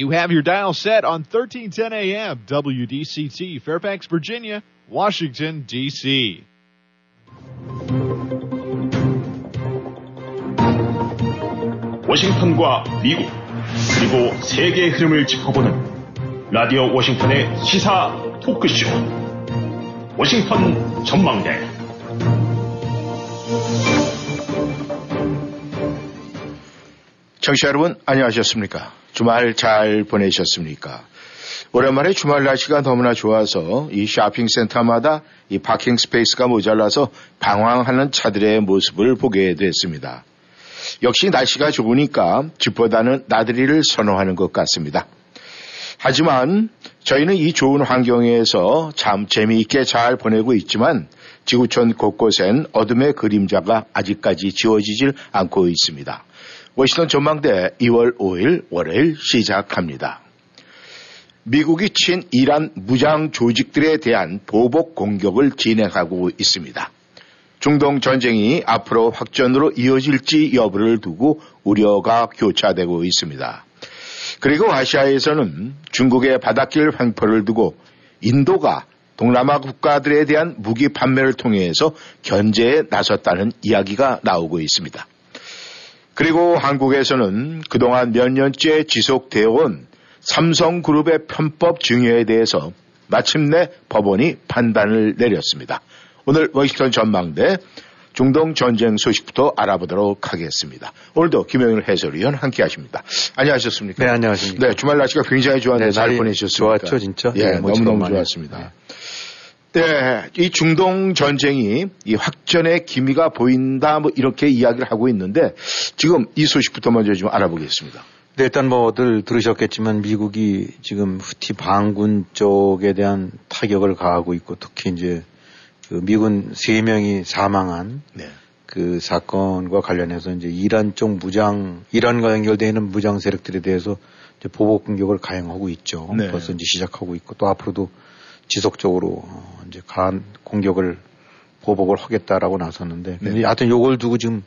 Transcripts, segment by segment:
You have your dial set on 1310 AM, WDCT, Fairfax, Virginia, Washington, D.C. 워싱턴과 미국, 그리고 세계의 흐름을 짚어보는 라디오 워싱턴의 시사 토크쇼, 워싱턴 전망대. 청취자 여러분, 안녕하셨습니까? 주말 잘 보내셨습니까? 오랜만에 주말 날씨가 너무나 좋아서 이 쇼핑센터마다 이 파킹 스페이스가 모자라서 방황하는 차들의 모습을 보게 됐습니다. 역시 날씨가 좋으니까 집보다는 나들이를 선호하는 것 같습니다. 하지만 저희는 이 좋은 환경에서 참 재미있게 잘 보내고 있지만 지구촌 곳곳엔 어둠의 그림자가 아직까지 지워지질 않고 있습니다. 워싱턴 전망대 2월 5일 월요일 시작합니다. 미국이 친이란 무장 조직들에 대한 보복 공격을 진행하고 있습니다. 중동 전쟁이 앞으로 확전으로 이어질지 여부를 두고 우려가 교차되고 있습니다. 그리고 아시아에서는 중국의 바닷길 횡포를 두고 인도가 동남아 국가들에 대한 무기 판매를 통해서 견제에 나섰다는 이야기가 나오고 있습니다. 그리고 한국에서는 그동안 몇 년째 지속되어 온 삼성그룹의 편법 증여에 대해서 마침내 법원이 판단을 내렸습니다. 오늘 워싱턴 전망대 중동 전쟁 소식부터 알아보도록 하겠습니다. 오늘도 김영일 해설위원 함께하십니다. 안녕하셨습니까? 네, 안녕하십니까? 네, 주말 날씨가 굉장히 좋았는데 잘 보내셨습니까? 좋았죠, 진짜. 예, 네, 너무너무 좋았습니다. 네. 네, 이 중동 전쟁이 이 확전의 기미가 보인다, 뭐 이렇게 이야기를 하고 있는데 지금 이 소식부터 먼저 좀 알아보겠습니다. 네, 일단 뭐들 들으셨겠지만 미국이 지금 후티 반군 쪽에 대한 타격을 가하고 있고 특히 이제 그 미군 3명이 사망한 네. 그 사건과 관련해서 이제 이란 쪽 무장, 이란과 연결되어 있는 무장 세력들에 대해서 이제 보복 공격을 가행하고 있죠. 네. 벌써 이제 시작하고 있고 또 앞으로도 지속적으로 이제 강한 공격을 보복을 하겠다라고 나섰는데 네. 하여튼 요걸 두고 지금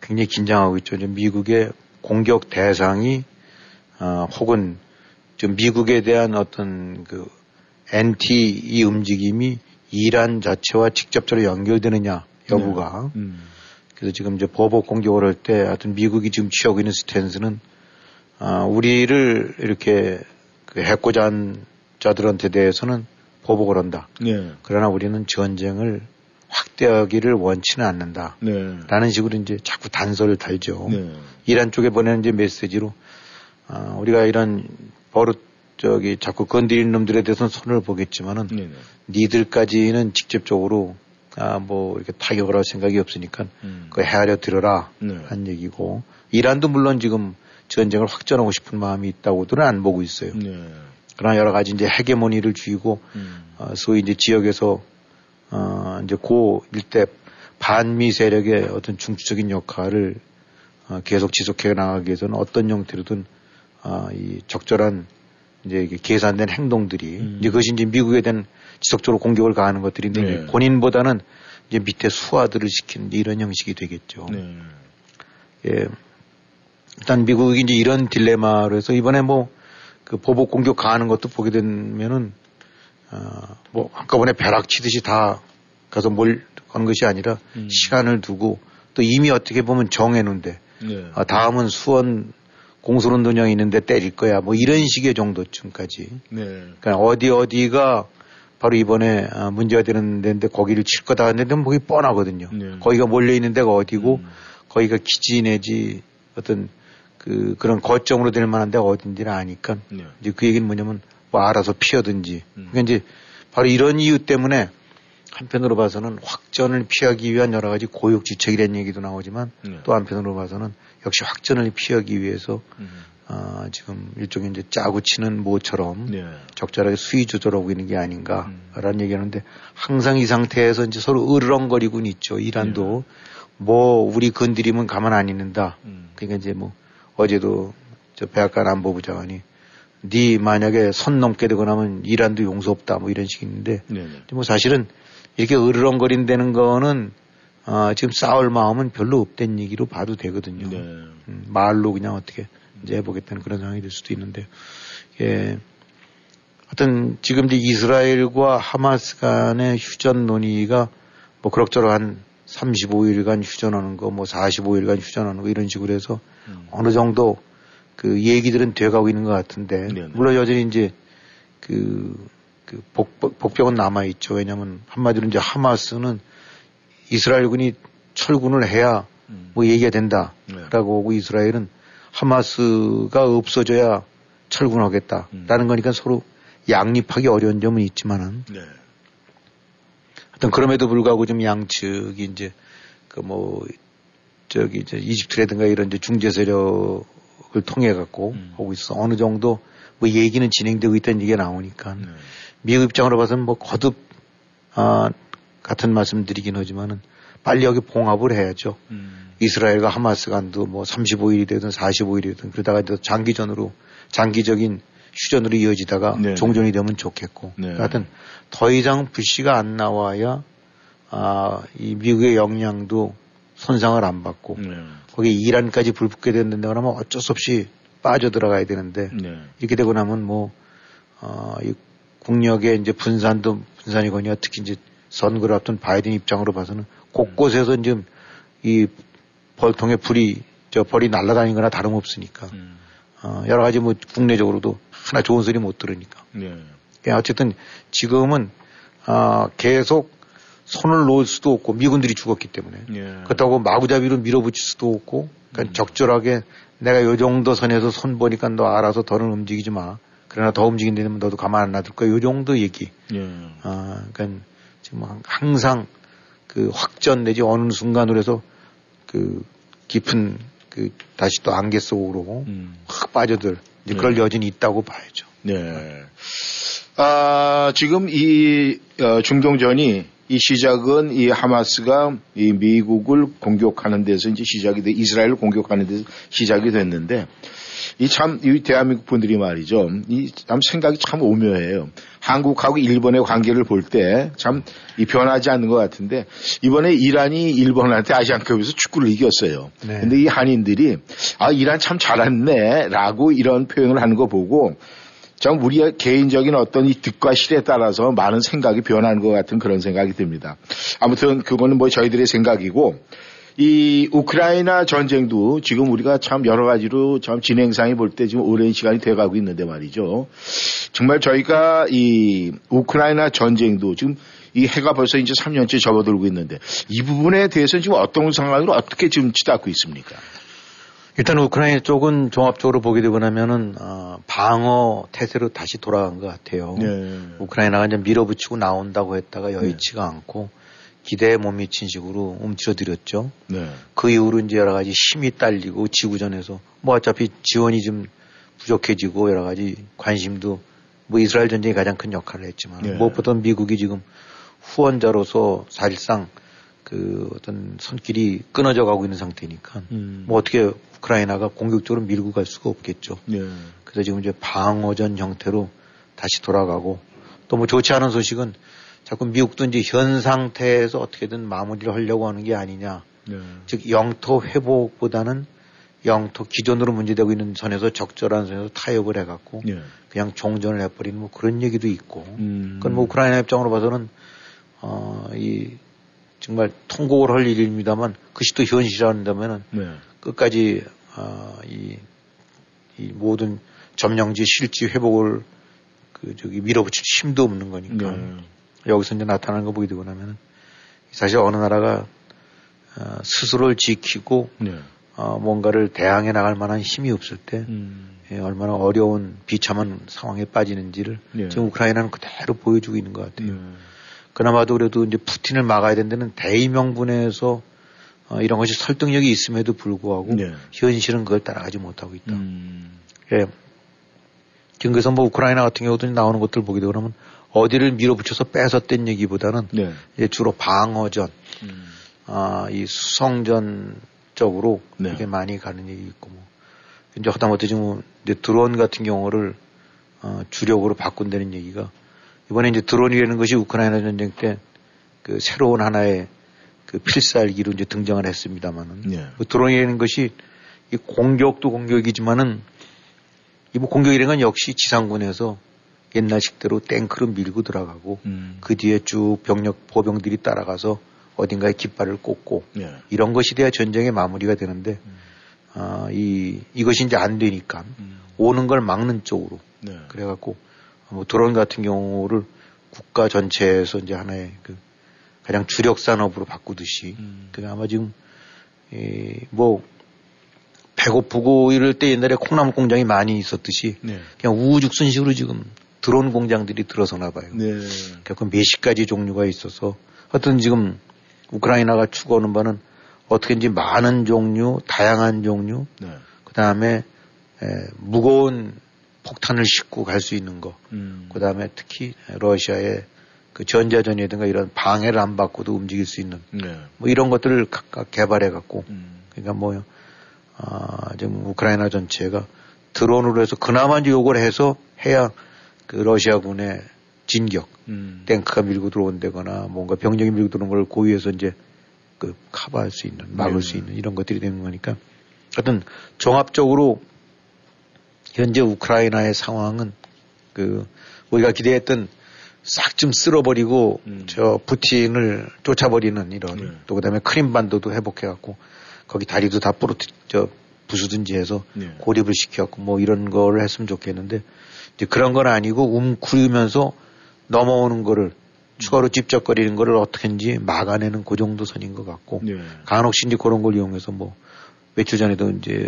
굉장히 긴장하고 있죠. 이제 미국의 공격 대상이 혹은 지금 미국에 대한 어떤 그 엔티 이 움직임이 이란 자체와 직접적으로 연결되느냐 여부가 네. 그래서 지금 이제 보복 공격을 할 때 하여튼 미국이 지금 취하고 있는 스탠스는 우리를 이렇게 그 해코자 한 자들한테 대해서는 보복을 한다. 네. 그러나 우리는 전쟁을 확대하기를 원치는 않는다. 네. 라는 식으로 이제 자꾸 단서를 달죠. 네. 이란 쪽에 보내는 이제 메시지로 우리가 이런 버릇 저기 자꾸 건드리는 놈들에 대해서는 손을 보겠지만은 네네. 니들까지는 직접적으로 뭐 이렇게 타격을 할 생각이 없으니까 그 헤아려 들어라 네. 한 얘기고 이란도 물론 지금 전쟁을 확전하고 싶은 마음이 있다고들은 안 보고 있어요. 네. 그러나 여러 가지 이제 헤게모니를 쥐고 소위 이제 지역에서 이제 고 일대 반미 세력의 어떤 중추적인 역할을 계속 지속해 나가기 위해서는 어떤 형태로든 이 적절한 이제 이게 계산된 행동들이 이제 그것이 이제 미국에 대한 지속적으로 공격을 가하는 것들인데 네. 본인보다는 이제 밑에 수하들을 시키는 이런 형식이 되겠죠. 네. 예, 일단 미국이 이제 이런 딜레마로 해서 이번에 뭐 그 보복 공격 가하는 것도 보게 되면은 뭐 한꺼번에 벼락 치듯이 다 가서 뭘 건 것이 아니라 시간을 두고 또 이미 어떻게 보면 정해놓은데 네. 다음은 수원 공소론 도형이 있는데 때릴 거야. 뭐 이런 식의 정도쯤까지. 네. 그러니까 어디가 바로 이번에 문제가 되는 데인데 거기를 칠 거다 하는데 거기 뻔하거든요. 네. 거기가 몰려있는 데가 어디고 거기가 기지 내지 어떤 그런 거점으로 될 만한 데가 어딘지를 아니까 네. 이제 그 얘기는 뭐냐면 뭐 알아서 피하든지. 그러니까 이제 바로 이런 이유 때문에 한편으로 봐서는 확전을 피하기 위한 여러 가지 고육지책이라는 얘기도 나오지만 네. 또 한편으로 봐서는 역시 확전을 피하기 위해서 지금 일종의 이제 짜고 치는 모처럼 네. 적절하게 수위 조절하고 있는 게 아닌가라는 얘기하는데 항상 이 상태에서 이제 서로 으르렁거리고는 있죠. 이란도 네. 뭐 우리 건드리면 가만 안 있는다. 그러니까 이제 뭐 어제도 저 백악관 안보부장관이 네 만약에 선 넘게 되고 나면 이란도 용서 없다 뭐 이런 식이 있는데 네. 뭐 사실은 이렇게 으르렁거린다는 거는 지금 싸울 마음은 별로 없다는 얘기로 봐도 되거든요. 네. 말로 그냥 어떻게 이제 해보겠다는 그런 상황이 될 수도 있는데, 예. 하여튼 지금 이제 이스라엘과 하마스 간의 휴전 논의가 뭐 그럭저럭한 35일간 휴전하는 거, 뭐 45일간 휴전하는 거 이런 식으로 해서 어느 정도 그 얘기들은 돼가고 있는 것 같은데, 네네. 물론 여전히 이제 그 복병은 남아있죠. 왜냐면 한마디로 이제 하마스는 이스라엘군이 철군을 해야 뭐 얘기가 된다라고 네. 오고 이스라엘은 하마스가 없어져야 철군하겠다라는 거니까 서로 양립하기 어려운 점은 있지만은 네. 하여튼 그럼에도 불구하고 좀 양측이 이제 그 뭐 저기 이제 이집트라든가 이런 이제 중재 세력을 통해 갖고 하고 있어 어느 정도 뭐 얘기는 진행되고 있다는 얘기가 나오니까 네. 미국 입장으로 봐서는 뭐 거듭 같은 말씀드리긴 하지만은 빨리 여기 봉합을 해야죠. 이스라엘과 하마스 간도 뭐 35일이 되든 45일이든 그러다가 이제 장기적인 휴전으로 이어지다가 네네. 종전이 되면 좋겠고. 네네. 하여튼 더 이상 불씨가 안 나와야 이 미국의 역량도 손상을 안 받고 네네. 거기에 이란까지 불붙게 됐는데 그러면 어쩔 수 없이 빠져들어가야 되는데 네네. 이렇게 되고 나면 뭐 이 국력의 이제 분산이거니와 특히 이제 선거를 앞둔 바이든 입장으로 봐서는 곳곳에서 지금 이 벌통에 벌이 날아다니거나 다름없으니까 여러 가지 뭐 국내적으로도 하나 좋은 소리 못 들으니까. 네. 어쨌든 지금은 계속 손을 놓을 수도 없고 미군들이 죽었기 때문에 네. 그렇다고 마구잡이로 밀어붙일 수도 없고 그러니까 적절하게 내가 요 정도 선에서 손 보니까 너 알아서 더는 움직이지 마. 그러나 더 움직인다면 너도 가만 안 놔둘 거야. 요 정도 얘기. 네. 그러니까 지금 항상 그 확전 내지 어느 순간으로 해서 그 깊은 그 다시 또 안개 속으로 확 빠져들 이제 그럴 네. 여진이 있다고 봐야죠. 네. 지금 이 중동전이 이 시작은 이 하마스가 이 미국을 공격하는 데서 이제 시작이 돼 이스라엘을 공격하는 데서 시작이 됐는데 이 참 이 대한민국 분들이 말이죠. 이 참 생각이 참 오묘해요. 한국하고 일본의 관계를 볼 때 참 이 변하지 않는 것 같은데 이번에 이란이 일본한테 아시안컵에서 축구를 이겼어요. 네. 근데 이 한인들이 이란 참 잘했네라고 이런 표현을 하는 거 보고 참 우리의 개인적인 어떤 이 득과 실에 따라서 많은 생각이 변하는 것 같은 그런 생각이 듭니다. 아무튼 그거는 뭐 저희들의 생각이고. 이 우크라이나 전쟁도 지금 우리가 참 여러 가지로 참 진행상이 볼 때 지금 오랜 시간이 돼가고 있는데 말이죠. 정말 저희가 이 우크라이나 전쟁도 지금 이 해가 벌써 이제 3년째 접어들고 있는데 이 부분에 대해서는 지금 어떤 상황으로 어떻게 지금 치닫고 있습니까? 일단 우크라이나 쪽은 종합적으로 보게 되고 나면은 방어 태세로 다시 돌아간 것 같아요. 네. 우크라이나가 이제 밀어붙이고 나온다고 했다가 여의치가 네. 않고. 기대에 못 미친 식으로 움츠러들였죠. 네. 그 이후로 이제 여러 가지 힘이 딸리고 지구전에서 뭐 어차피 지원이 좀 부족해지고 여러 가지 관심도 뭐 이스라엘 전쟁이 가장 큰 역할을 했지만 네. 무엇보다 미국이 지금 후원자로서 사실상 그 어떤 손길이 끊어져 가고 있는 상태니까 뭐 어떻게 우크라이나가 공격적으로 밀고 갈 수가 없겠죠. 네. 그래서 지금 이제 방어전 형태로 다시 돌아가고 또 뭐 좋지 않은 소식은 자꾸 미국도 이제 현 상태에서 어떻게든 마무리를 하려고 하는 게 아니냐. 네. 즉 영토 회복보다는 영토 기존으로 문제되고 있는 선에서 적절한 선에서 타협을 해갖고 네. 그냥 종전을 해버리는 뭐 그런 얘기도 있고. 그건 뭐 우크라이나 입장으로 봐서는 이 정말 통곡을 할 일입니다만 그것이 또 현실이라면은 네. 끝까지 이 모든 점령지 실지 회복을 그 저기 밀어붙일 힘도 없는 거니까. 네. 여기서 이제 나타나는 거 보게 되고 나면은 사실 어느 나라가 스스로를 지키고 네. 뭔가를 대항해 나갈 만한 힘이 없을 때 예, 얼마나 어려운 비참한 상황에 빠지는지를 네. 지금 우크라이나는 그대로 보여주고 있는 것 같아요. 네. 그나마도 그래도 이제 푸틴을 막아야 된다는 대의명분에서 이런 것이 설득력이 있음에도 불구하고 네. 현실은 그걸 따라가지 못하고 있다. 예. 지금 그래서 뭐 우크라이나 같은 경우도 나오는 것들 보게 되고 나면 어디를 밀어붙여서 뺏었던 얘기보다는 네. 이제 주로 방어전, 이 수성전 쪽으로 네. 이렇게 많이 가는 얘기 있고, 뭐. 이제 하다못해 지금 이제 드론 같은 경우를 주력으로 바꾼다는 얘기가 이번에 이제 드론이라는 것이 우크라이나 전쟁 때 그 새로운 하나의 그 필살기로 이제 등장을 했습니다만은 네. 그 드론이라는 것이 이 공격도 공격이지만은 이번 공격 일행은 역시 지상군에서 옛날식대로 탱크로 밀고 들어가고 그 뒤에 쭉 보병들이 따라가서 어딘가에 깃발을 꽂고 예. 이런 것이 돼야 전쟁의 마무리가 되는데 이것이 이제 안 되니까 오는 걸 막는 쪽으로 네. 그래갖고 뭐 드론 같은 경우를 국가 전체에서 이제 하나의 그 가장 주력 산업으로 바꾸듯이 그 아마 지금 뭐 배고프고 이럴 때 옛날에 콩나물 공장이 많이 있었듯이 네. 그냥 우후죽순식으로 지금 드론 공장들이 들어서나 봐요. 네. 결국 몇 시까지 종류가 있어서 하여튼 지금 우크라이나가 추구하는 바는 어떻게든지 많은 종류, 다양한 종류, 네. 그 다음에 무거운 폭탄을 싣고 갈 수 있는 거, 그 다음에 특히 러시아의 그 전자전이라든가 이런 방해를 안 받고도 움직일 수 있는 네. 뭐 이런 것들을 각각 개발해 갖고 그러니까 뭐 지금 우크라이나 전체가 드론으로 해서 그나마 요걸 해서 해야 그 러시아군의 진격, 탱크가 밀고 들어온다거나 뭔가 병력이 밀고 들어오는 걸 고의해서 이제 그 커버할 수 있는, 막을 수 있는 이런 것들이 되는 거니까 하여튼 종합적으로 현재 우크라이나의 상황은 그 우리가 기대했던 싹 좀 쓸어버리고 저 푸틴을 쫓아버리는 이런 또 그다음에 크림반도도 회복해갖고 거기 다리도 다 부수든지 해서 고립을 시켜갖고 뭐 이런 걸 했으면 좋겠는데 이제 그런 건 아니고 웅크리면서 넘어오는 거를 추가로 찝쩍거리는 거를 어떻게든지 막아내는 그 정도 선인 것 같고 간혹시 이제 그런 걸 이용해서 뭐 며칠 전에도 이제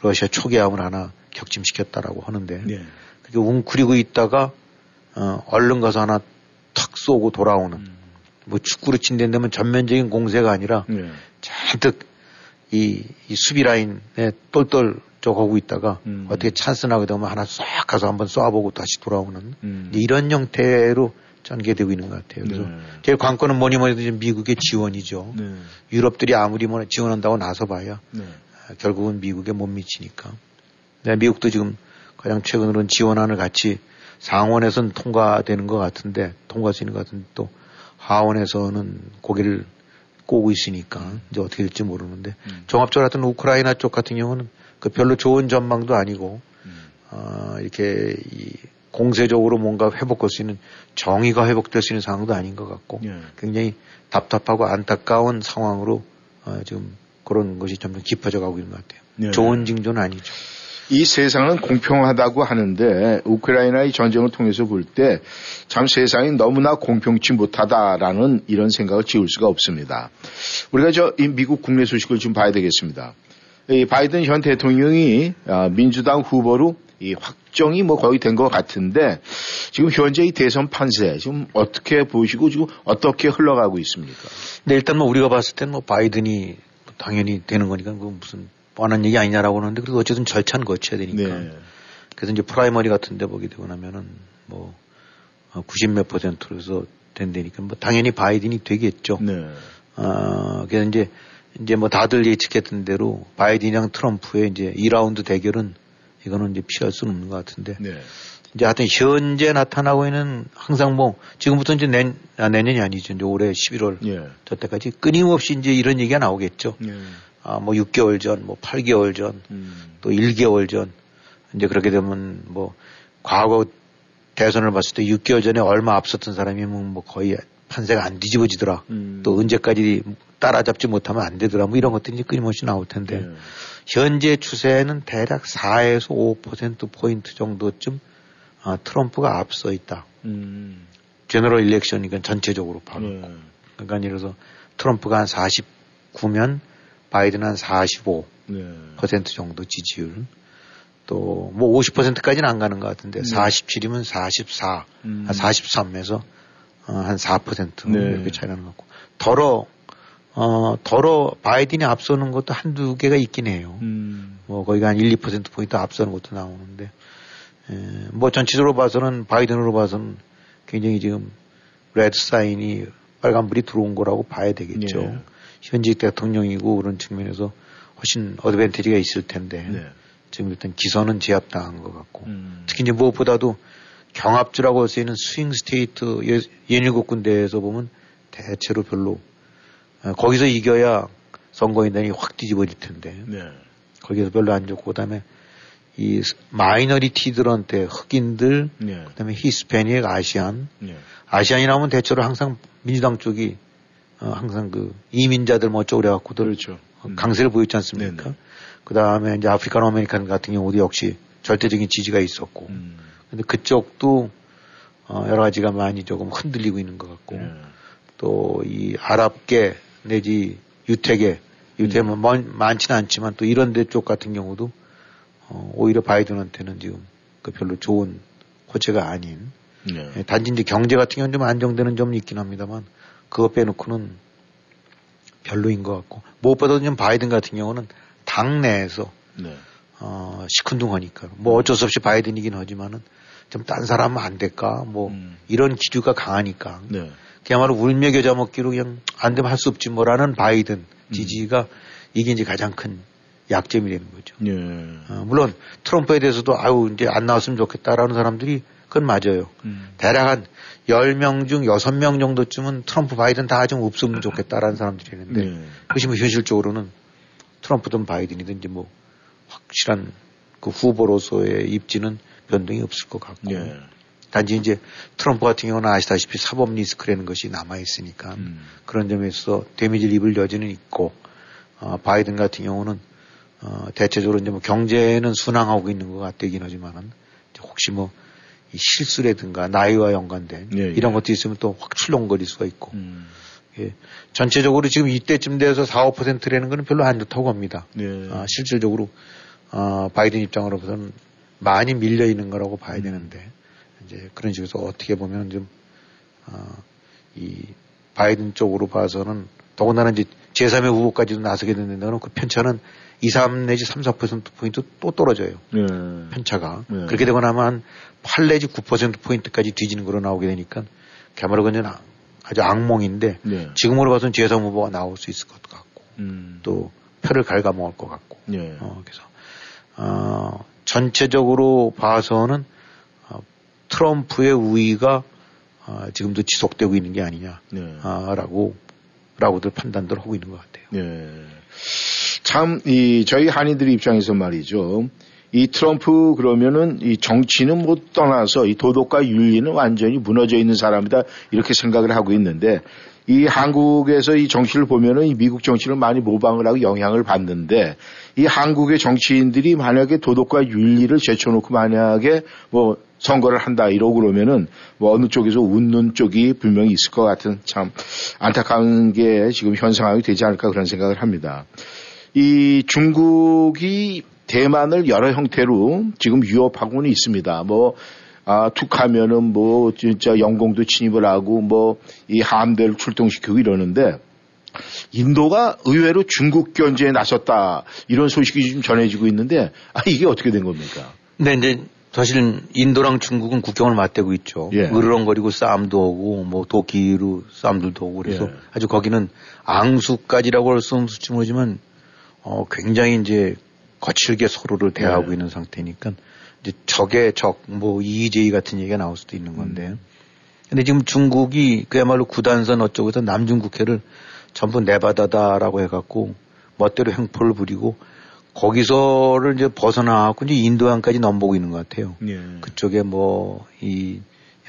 러시아 초계함을 하나 격침시켰다라고 하는데 그게 웅크리고 있다가 얼른 가서 하나 탁 쏘고 돌아오는 뭐 축구로 친다면 전면적인 공세가 아니라 잔뜩 이 수비 라인에 똘똘 쪼가고 있다가 어떻게 찬스 나게 되면 하나 쏙 가서 한번 쏴보고 다시 돌아오는 이런 형태로 전개되고 있는 것 같아요. 그래서 제일 관건은 뭐니뭐니도 지금 미국의 지원이죠. 네. 유럽들이 아무리 뭐 지원한다고 나서봐야 결국은 미국에 못 미치니까. 네, 미국도 지금 가장 최근으로는 지원안을 같이 상원에서는 통과되는 것 같은데 통과할 수 있는 것 같은데 또 하원에서는 고개를 꼬고 있으니까 이제 어떻게 될지 모르는데 종합적으로 하여튼 우크라이나 쪽 같은 경우는 그 별로 좋은 전망도 아니고 이렇게 이 공세적으로 뭔가 회복할 수 있는 정의가 회복될 수 있는 상황도 아닌 것 같고 굉장히 답답하고 안타까운 상황으로 지금 그런 것이 점점 깊어져 가고 있는 것 같아요. 예. 좋은 징조는 아니죠. 이 세상은 공평하다고 하는데 우크라이나의 전쟁을 통해서 볼 때 참 세상이 너무나 공평치 못하다라는 이런 생각을 지울 수가 없습니다. 우리가 이 미국 국내 소식을 좀 봐야 되겠습니다. 이 바이든 현 대통령이 민주당 후보로 이 확정이 뭐 거의 된 것 같은데 지금 현재 이 대선 판세 지금 어떻게 보시고 지금 어떻게 흘러가고 있습니까? 네, 일단 뭐 우리가 봤을 때는 뭐 바이든이 당연히 되는 거니까 그건 무슨 뻔한 얘기 아니냐라고 하는데 그래도 어쨌든 절차는 거쳐야 되니까. 네. 그래서 이제 프라이머리 같은 데 보게 되고 나면은 뭐 90몇 퍼센트로 해서 된다니까 뭐 당연히 바이든이 되겠죠. 네. 그래서 이제 뭐 다들 예측했던 대로 바이든이랑 트럼프의 이제 2라운드 대결은 이거는 이제 피할 수는 없는 것 같은데. 네. 이제 하여튼 현재 나타나고 있는 항상 뭐 지금부터 이제 내년이 아니죠. 이제 올해 11월. 예. 저 때까지 끊임없이 이제 이런 얘기가 나오겠죠. 예. 뭐 6개월 전, 뭐 8개월 전, 또 1개월 전. 이제 그렇게 되면 뭐 과거 대선을 봤을 때 6개월 전에 얼마 앞섰던 사람이면 뭐 거의 판세가 안 뒤집어지더라. 또 언제까지 따라잡지 못하면 안 되더라. 뭐 이런 것들이 이제 끊임없이 나올 텐데. 예. 현재 추세는 대략 4에서 5%포인트 정도쯤 트럼프가 앞서 있다. 제너럴 일렉션이니까 전체적으로 봐놓고. 네. 그러니까 예를 들어서 트럼프가 한 49면 바이든 한 45% 네. 정도 지지율. 또 뭐 50%까지는 안 가는 것 같은데 네. 47이면 44, 43에서 한 4% 네. 이렇게 차이 나는 것 같고. 더러 바이든이 앞서는 것도 한두 개가 있긴 해요. 뭐 거기가 한 1, 2%포인트 앞서는 것도 나오는데. 뭐 전체적으로 봐서는 바이든으로 봐서는 굉장히 지금 레드 사인이 빨간불이 들어온 거라고 봐야 되겠죠. 네. 현직 대통령이고 그런 측면에서 훨씬 어드밴티지가 있을 텐데 네. 지금 일단 기선은 제압당한 것 같고 특히 이제 무엇보다도 경합주라고 할 수 있는 스윙 스테이트 17 군데에서 보면 대체로 별로 거기서 이겨야 선거인단이 확 뒤집어질 텐데 네. 거기에서 별로 안 좋고 그다음에 이 마이너리티들한테 흑인들, 네. 그다음에 히스패닉, 아시안, 네. 아시안이라면 대체로 항상 민주당 쪽이 항상 그 이민자들 뭐 쪼그려 갖고들 그렇죠. 강세를 보였지 않습니까? 네네. 그다음에 이제 아프리카노 아메리칸 같은 경우도 역시 절대적인 지지가 있었고, 근데 그쪽도 여러 가지가 많이 조금 흔들리고 있는 것 같고, 네. 또 이 아랍계 내지 유태계 많지는 않지만 또 이런 데 쪽 같은 경우도 오히려 바이든한테는 지금 그 별로 좋은 호재가 아닌, 네. 단지 이제 경제 같은 경우는 좀 안정되는 점이 있긴 합니다만 그거 빼놓고는 별로인 것 같고, 무엇보다도 좀 바이든 같은 경우는 당내에서 네. 시큰둥하니까 뭐 어쩔 수 없이 바이든이긴 하지만은 좀 딴 사람은 안 될까 뭐 이런 기류가 강하니까 네. 그야말로 울며 겨자 먹기로 그냥 안 되면 할 수 없지 뭐라는 바이든 지지가 이게 이제 가장 큰 약점이 되는 거죠. 예. 물론 트럼프에 대해서도 아유 이제 안 나왔으면 좋겠다라는 사람들이 그건 맞아요. 대략 한 10명 중 6명 정도쯤은 트럼프 바이든 다 좀 없으면 좋겠다라는 사람들이 있는데 예. 그것이 뭐 현실적으로는 트럼프든 바이든이든지 뭐 확실한 그 후보로서의 입지는 변동이 없을 것 같고 예. 단지 이제 트럼프 같은 경우는 아시다시피 사법 리스크라는 것이 남아있으니까 그런 점에서 데미지를 입을 여지는 있고 바이든 같은 경우는 대체적으로 이제 뭐 경제는 순항하고 있는 것 같긴 하지만은 혹시 뭐 이 실수라든가 나이와 연관된 예, 예. 이런 것도 있으면 또 확 출렁거릴 수가 있고 예. 전체적으로 지금 이때쯤 돼서 4, 5%라는 거는 별로 안 좋다고 합니다. 예. 실질적으로 바이든 입장으로서는 많이 밀려 있는 거라고 봐야 되는데 이제 그런 식에서 어떻게 보면 좀 이 바이든 쪽으로 봐서는 더군다나 이제 제3의 후보까지도 나서게 된다면 그 편차는 2, 3 내지 3, 4%포인트 또 떨어져요. 예. 편차가. 예. 그렇게 되고 나면 한 8 내지 9%포인트까지 뒤지는 걸로 나오게 되니까 그야말로 그건 아주 악몽인데 예. 지금으로 봐서는 제3 후보가 나올 수 있을 것 같고 또 표를 갉아먹을 것 같고 예. 그래서 전체적으로 봐서는 트럼프의 우위가 지금도 지속되고 있는 게 아니냐라고 라고들 판단들 하고 있는 것 같아요. 예. 참, 저희 한인들의 입장에서 말이죠. 이 트럼프 그러면은 이 정치는 못 떠나서 이 도덕과 윤리는 완전히 무너져 있는 사람이다 이렇게 생각을 하고 있는데 이 한국에서 이 정치를 보면은 이 미국 정치를 많이 모방을 하고 영향을 받는데 이 한국의 정치인들이 만약에 도덕과 윤리를 제쳐놓고 만약에 뭐 선거를 한다 이러고 그러면은 뭐 어느 쪽에서 웃는 쪽이 분명히 있을 것 같은 참 안타까운 게 지금 현 상황이 되지 않을까 그런 생각을 합니다. 이 중국이 대만을 여러 형태로 지금 위협하고는 있습니다. 뭐 툭하면은 뭐 진짜 영공도 침입을 하고 뭐 이 함대를 출동시키고 이러는데 인도가 의외로 중국 견제에 나섰다 이런 소식이 좀 전해지고 있는데 이게 어떻게 된 겁니까? 네, 이제 사실은 인도랑 중국은 국경을 맞대고 있죠. 예. 으르렁거리고 싸움도 오고 뭐 도끼로 싸움들도 오고 그래서 예. 아주 거기는 앙수까지라고 할 수 없을지 모르지만 굉장히 이제 거칠게 서로를 대하고 네. 있는 상태니까 이제 적의 적, 뭐 EJ 같은 얘기가 나올 수도 있는 건데. 근데 지금 중국이 그야말로 구단선 어쩌고서 남중국해를 전부 내 바다다라고 해갖고 멋대로 횡포를 부리고 거기서를 이제 벗어나갖고 이제 인도양까지 넘보고 있는 것 같아요. 네. 그쪽에 뭐 이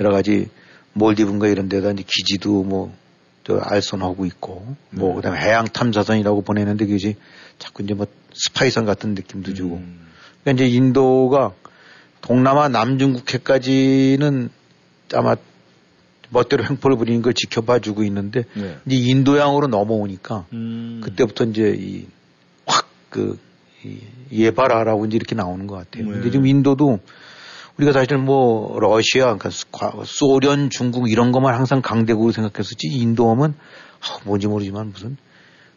여러 가지 몰디브인가 이런 데다 이제 기지도 뭐 저 알선하고 있고 뭐 네. 그다음에 해양 탐사선이라고 보내는데 그것이 자꾸 이제 뭐 스파이선 같은 느낌도 주고 그러니까 이제 인도가 동남아 남중국해까지는 아마 멋대로 횡포를 부리는 걸 지켜봐주고 있는데 네. 이제 인도양으로 넘어오니까 그때부터 이제 이 확 그 예바라라고 이제 이렇게 나오는 것 같아요. 네. 근데 지금 인도도 우리가 사실 뭐 러시아, 그러니까 소련, 중국 이런 것만 항상 강대국으로 생각했었지 인도하면 뭔지 모르지만 무슨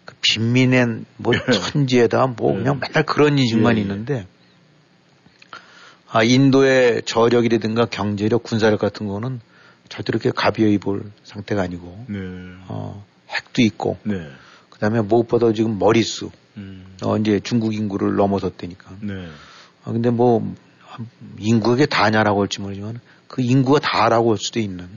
그 빈민의 뭐 천지에다 뭐 그냥 맨날 그런 인식만 있는데 인도의 저력이라든가 경제력, 군사력 같은 거는 절대 이렇게 가벼이 볼 상태가 아니고 핵도 있고 그다음에 무엇보다 지금 머릿수 이제 중국 인구를 넘어섰다니까. 근데 뭐 인구에게 다냐라고 할지 모르지만 그 인구가 다라고 할 수도 있는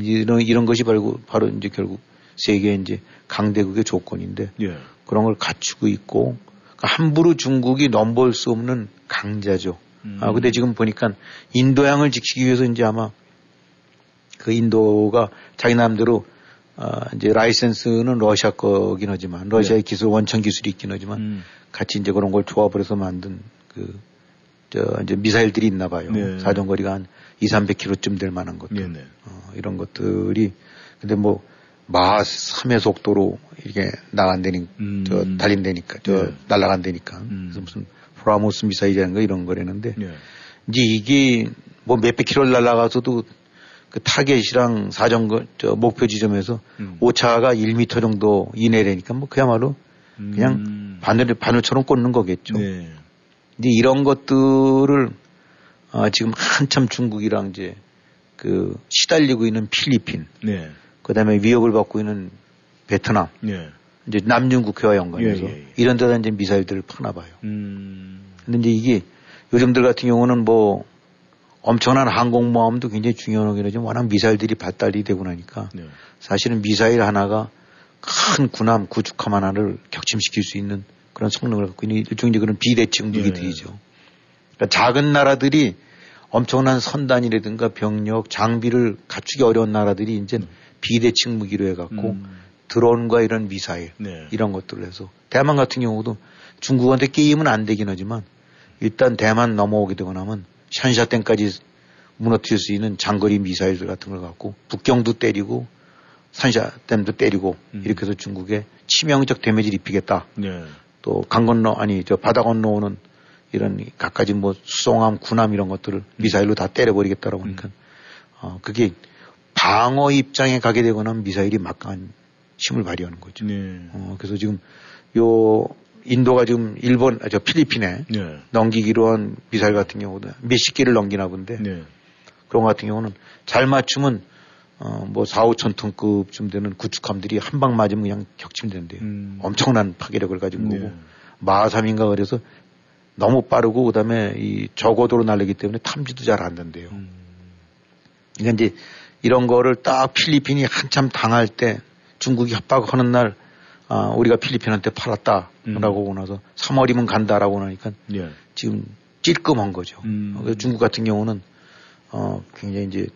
이런 것이 바로 이제 결국 세계 이제 강대국의 조건인데 예. 그런 걸 갖추고 있고 함부로 중국이 넘볼 수 없는 강자죠. 아, 근데 지금 보니까 인도양을 지키기 위해서 이제 아마 그 인도가 자기 나름대로 이제 라이센스는 러시아 거긴 하지만 러시아의 네. 기술, 원천 기술이 있긴 하지만 같이 이제 그런 걸 조합을 해서 만든 그, 이제 미사일들이 있나 봐요. 네. 사정거리가 한 200~300km쯤 될 만한 것들. 네. 이런 것들이. 근데 뭐, 마하 3의 속도로 이게 나간다니, 달린다니까, 네. 날아간다니까. 그래서 무슨 프라모스 미사일이라는 거 이런 거라는데. 네. 이제 이게 뭐 몇백 킬로를 날아가서도 그 타겟이랑 사정거, 목표 지점에서 오차가 1m 정도 이내라니까 뭐 그야말로 그냥 바늘처럼 꽂는 거겠죠. 네. 이제 이런 것들을 지금 한참 중국이랑 이제 그 시달리고 있는 필리핀, 네. 그 다음에 위협을 받고 있는 베트남, 네. 이제 남중국해와 연관해서 이런 데다 이제 미사일들을 파나 봐요. 근데 이제 이게 요즘들 같은 경우는 뭐 엄청난 항공모함도 굉장히 중요하긴 하지만 워낙 미사일들이 발달이 되고 나니까 네. 사실은 미사일 하나가 큰 군함, 구축함 하나를 격침시킬 수 있는 그런 성능을 갖고 있는 일종의 그런 비대칭 무기들이죠. 네. 그러니까 작은 나라들이 엄청난 선단이라든가 병력, 장비를 갖추기 어려운 나라들이 이제 비대칭 무기로 해갖고 드론과 이런 미사일 네. 이런 것들을 해서 대만 같은 경우도 중국한테 게임은 안 되긴 하지만 일단 대만 넘어오게 되고 나면 샨샤댐까지 무너뜨릴 수 있는 장거리 미사일들 같은 걸 갖고 북경도 때리고 산샤댐도 때리고 이렇게 해서 중국에 치명적 데미지를 입히겠다. 네. 또 강 건너 아니 저 바다 건너오는 이런 갖가지 뭐 수송함 군함 이런 것들을 미사일로 다 때려버리겠다라고 하니까 그게 방어 입장에 가게 되거나 미사일이 막강한 힘을 발휘하는 거죠. 네. 그래서 지금 요 인도가 지금 일본 저 필리핀에 네. 넘기기로 한 미사일 같은 경우도 몇십 개를 넘기나 본데 네. 그런 것 같은 경우는 잘 맞추면 뭐 4~5천 톤급쯤 되는 구축함들이 한 방 맞으면 그냥 격침된대요. 엄청난 파괴력을 가진 거고 네. 마하3인가 그래서 너무 빠르고 그다음에 이 저고도로 날리기 때문에 탐지도 잘 안 된대요. 그러니까 이제 이런 거를 딱 필리핀이 한참 당할 때 중국이 협박하는 날 우리가 필리핀한테 팔았다 라고 오고 나서 3월이면 간다라고 하니까 예. 지금 찔끔한 거죠. 그래서 중국 같은 경우는 굉장히 이제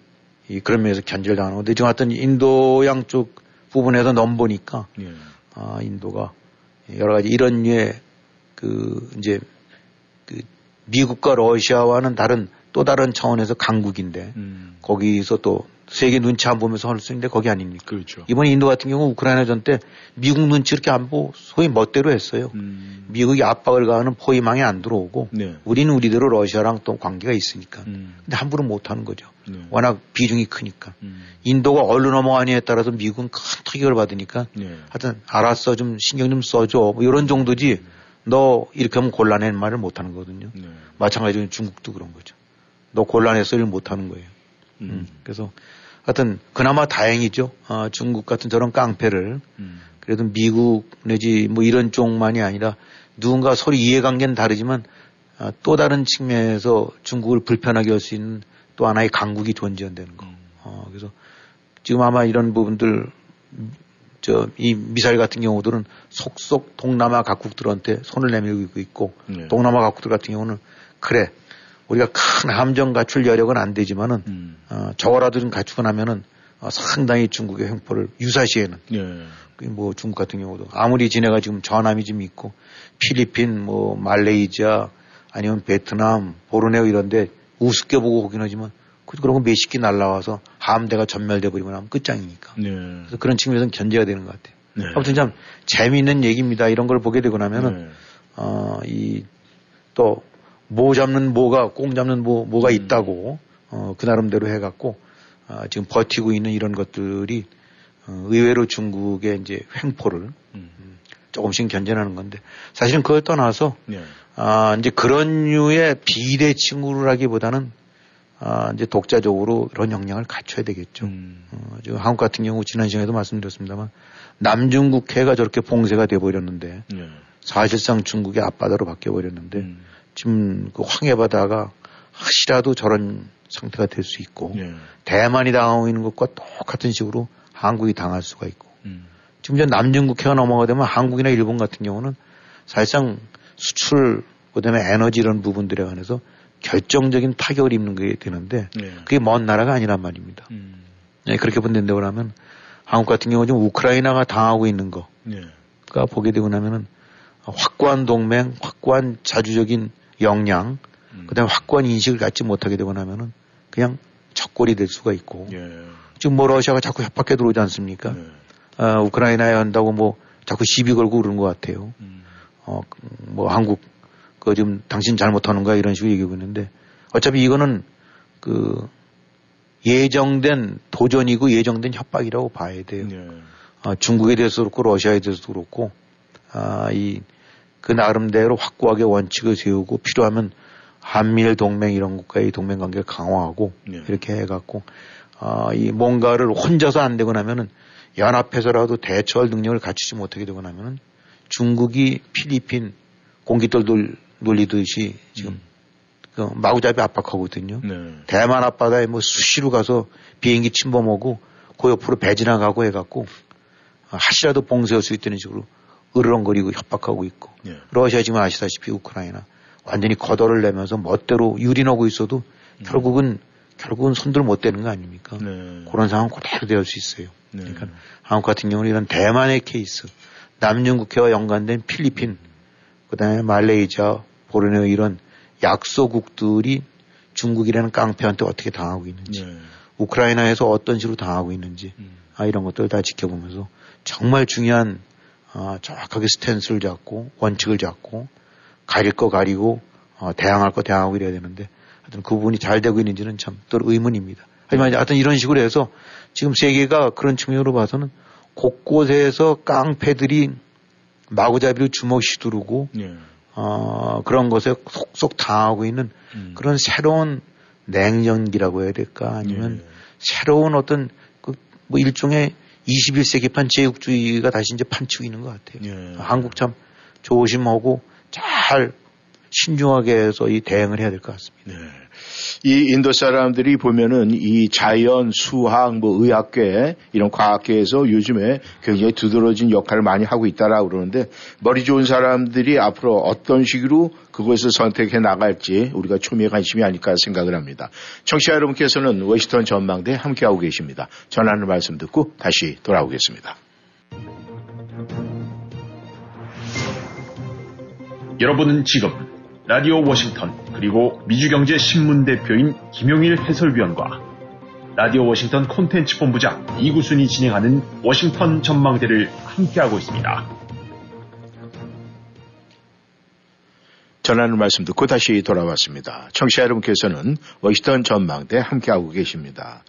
이 그런 면에서 견제당하는 건데 지금 하여튼 인도양 쪽 부분에서 넘보니까 예. 인도가 여러 가지 이런 류의 그 이제 그 미국과 러시아와는 다른 또 다른 차원에서 강국인데 거기서 또 세계 눈치 안 보면서 할 수 있는데 거기 아닙니까? 그렇죠. 이번에 인도 같은 경우 우크라이나 전 때 미국 눈치 이렇게 안 보고 소위 멋대로 했어요. 미국이 압박을 가하는 포위망에 안 들어오고 네. 우리는 우리대로 러시아랑 또 관계가 있으니까. 근데 함부로 못 하는 거죠. 네. 워낙 비중이 크니까. 인도가 얼른 넘어가냐에 따라서 미국은 큰 타격을 받으니까 네. 하여튼 알았어 좀 신경 좀 써줘 뭐 이런 정도지 너 이렇게 하면 곤란해 말을 못 하는 거거든요. 네. 마찬가지로 중국도 그런 거죠. 너 곤란해서 일 못 하는 거예요. 그래서 하여튼 그나마 다행이죠. 중국 같은 저런 깡패를 그래도 미국 내지 뭐 이런 쪽만이 아니라 누군가 서로 이해관계는 다르지만 또 다른 측면에서 중국을 불편하게 할 수 있는 또 하나의 강국이 존재한다는 거. 그래서 지금 아마 이런 부분들 이 미사일 같은 경우들은 속속 동남아 각국들한테 손을 내밀고 있고 네. 동남아 각국들 같은 경우는 그래. 우리가 큰 함정 갖출 여력은 안 되지만은, 저거라도 좀 갖추고 나면은, 상당히 중국의 횡포를 유사시에는. 예. 뭐 중국 같은 경우도 아무리 지네가 지금 전함이 좀 있고, 필리핀, 뭐, 말레이시아, 아니면 베트남, 보르네오 이런데 우습게 보고 오긴 하지만, 그런 거 몇십 개 날라와서 함대가 전멸돼 버리고 나면 끝장이니까. 예. 그래서 그런 측면에서는 견제가 되는 것 같아요. 네. 아무튼 참 재미있는 얘기입니다. 이런 걸 보게 되고 나면은, 네. 모 잡는 모가, 꽁 잡는 모가 있다고, 그 나름대로 해갖고, 지금 버티고 있는 이런 것들이, 의외로 중국의 이제 횡포를 조금씩 견제하는 건데, 사실은 그걸 떠나서, 네. 이제 그런 류의 비대칭으로 하기보다는, 이제 독자적으로 그런 역량을 갖춰야 되겠죠. 지금 한국 같은 경우 지난 시간에도 말씀드렸습니다만, 남중국해가 저렇게 봉쇄가 돼버렸는데, 네. 사실상 중국의 앞바다로 바뀌어버렸는데, 지금 그 황해바다가 혹시라도 저런 상태가 될 수 있고 예. 대만이 당하고 있는 것과 똑같은 식으로 한국이 당할 수가 있고 지금 저 남중국해가 넘어가게 되면 한국이나 일본 같은 경우는 사실상 수출, 그다음에 에너지 이런 부분들에 관해서 결정적인 타격을 입는 게 되는데 네. 그게 먼 나라가 아니란 말입니다. 네, 그렇게 본다고 하면 한국 같은 경우는 지금 우크라이나가 당하고 있는 거가 네. 보게 되고 나면은 확고한 동맹, 확고한 자주적인 역량, 그다음에 확고한 인식을 갖지 못하게 되고 나면은 그냥 적골이 될 수가 있고 예. 지금 뭐 러시아가 자꾸 협박해 들어오지 않습니까? 예. 아, 우크라이나에 한다고 뭐 자꾸 시비 걸고 그러는 것 같아요. 뭐 한국 그 지금 당신 잘못하는 거야 이런 식으로 얘기하고 있는데 어차피 이거는 그 예정된 도전이고 예정된 협박이라고 봐야 돼요. 예. 아, 중국에 대해서도 그렇고 러시아에 대해서도 그렇고 아, 이 그 나름대로 확고하게 원칙을 세우고 필요하면 한미일 동맹 이런 국가의 동맹 관계를 강화하고 네. 이렇게 해갖고 이 뭔가를 혼자서 안 되고 나면은 연합해서라도 대처할 능력을 갖추지 못하게 되고 나면은 중국이 필리핀 공깃돌 놀리듯이 지금 그 마구잡이 압박하거든요. 네. 대만 앞바다에 뭐 수시로 가서 비행기 침범하고 그 옆으로 배 지나가고 해갖고 하시라도 봉쇄할 수 있다는 식으로 으르렁거리고 협박하고 있고 네. 러시아 지금 아시다시피 우크라이나 완전히 거덜을 내면서 멋대로 유린하고 있어도 결국은 손들 못 대는 거 아닙니까? 네. 그런 상황 그대로 될 수 있어요. 네. 그러니까 한국 같은 경우는 이런 대만의 케이스, 남중국해와 연관된 필리핀, 그다음에 말레이시아, 보르네오 이런 약소국들이 중국이라는 깡패한테 어떻게 당하고 있는지, 네. 우크라이나에서 어떤 식으로 당하고 있는지, 이런 것들을 다 지켜보면서 정말 중요한 정확하게 스탠스를 잡고 원칙을 잡고. 가릴 거 가리고, 대항할 거 대항하고 이래야 되는데, 하여튼 그 부분이 잘 되고 있는지는 참 또 의문입니다. 하지만 하여튼 이런 식으로 해서 지금 세계가 그런 측면으로 봐서는 곳곳에서 깡패들이 마구잡이로 주먹 휘두르고, 예. 그런 것에 속속 당하고 있는 그런 새로운 냉전기라고 해야 될까? 아니면 예. 새로운 어떤 뭐 일종의 21세기판 제국주의가 다시 이제 판치고 있는 것 같아요. 예. 한국 참 조심하고, 잘 신중하게 해서 이 대응을 해야 될 것 같습니다. 네. 이 인도 사람들이 보면은 이 자연, 수학, 뭐 의학계 이런 과학계에서 요즘에 굉장히 두드러진 역할을 많이 하고 있다라고 그러는데 머리 좋은 사람들이 앞으로 어떤 식으로 그것을 선택해 나갈지 우리가 초미의 관심이 아닐까 생각을 합니다. 청취자 여러분께서는 워싱턴 전망대에 함께하고 계십니다. 전하는 말씀 듣고 다시 돌아오겠습니다. 여러분은 지금 라디오 워싱턴 그리고 미주경제신문대표인 김용일 해설위원과 라디오 워싱턴 콘텐츠 본부장 이구순이 진행하는 워싱턴 전망대를 함께하고 있습니다. 전하는 말씀 듣고 다시 돌아왔습니다. 청취자 여러분께서는 워싱턴 전망대 함께하고 계십니다.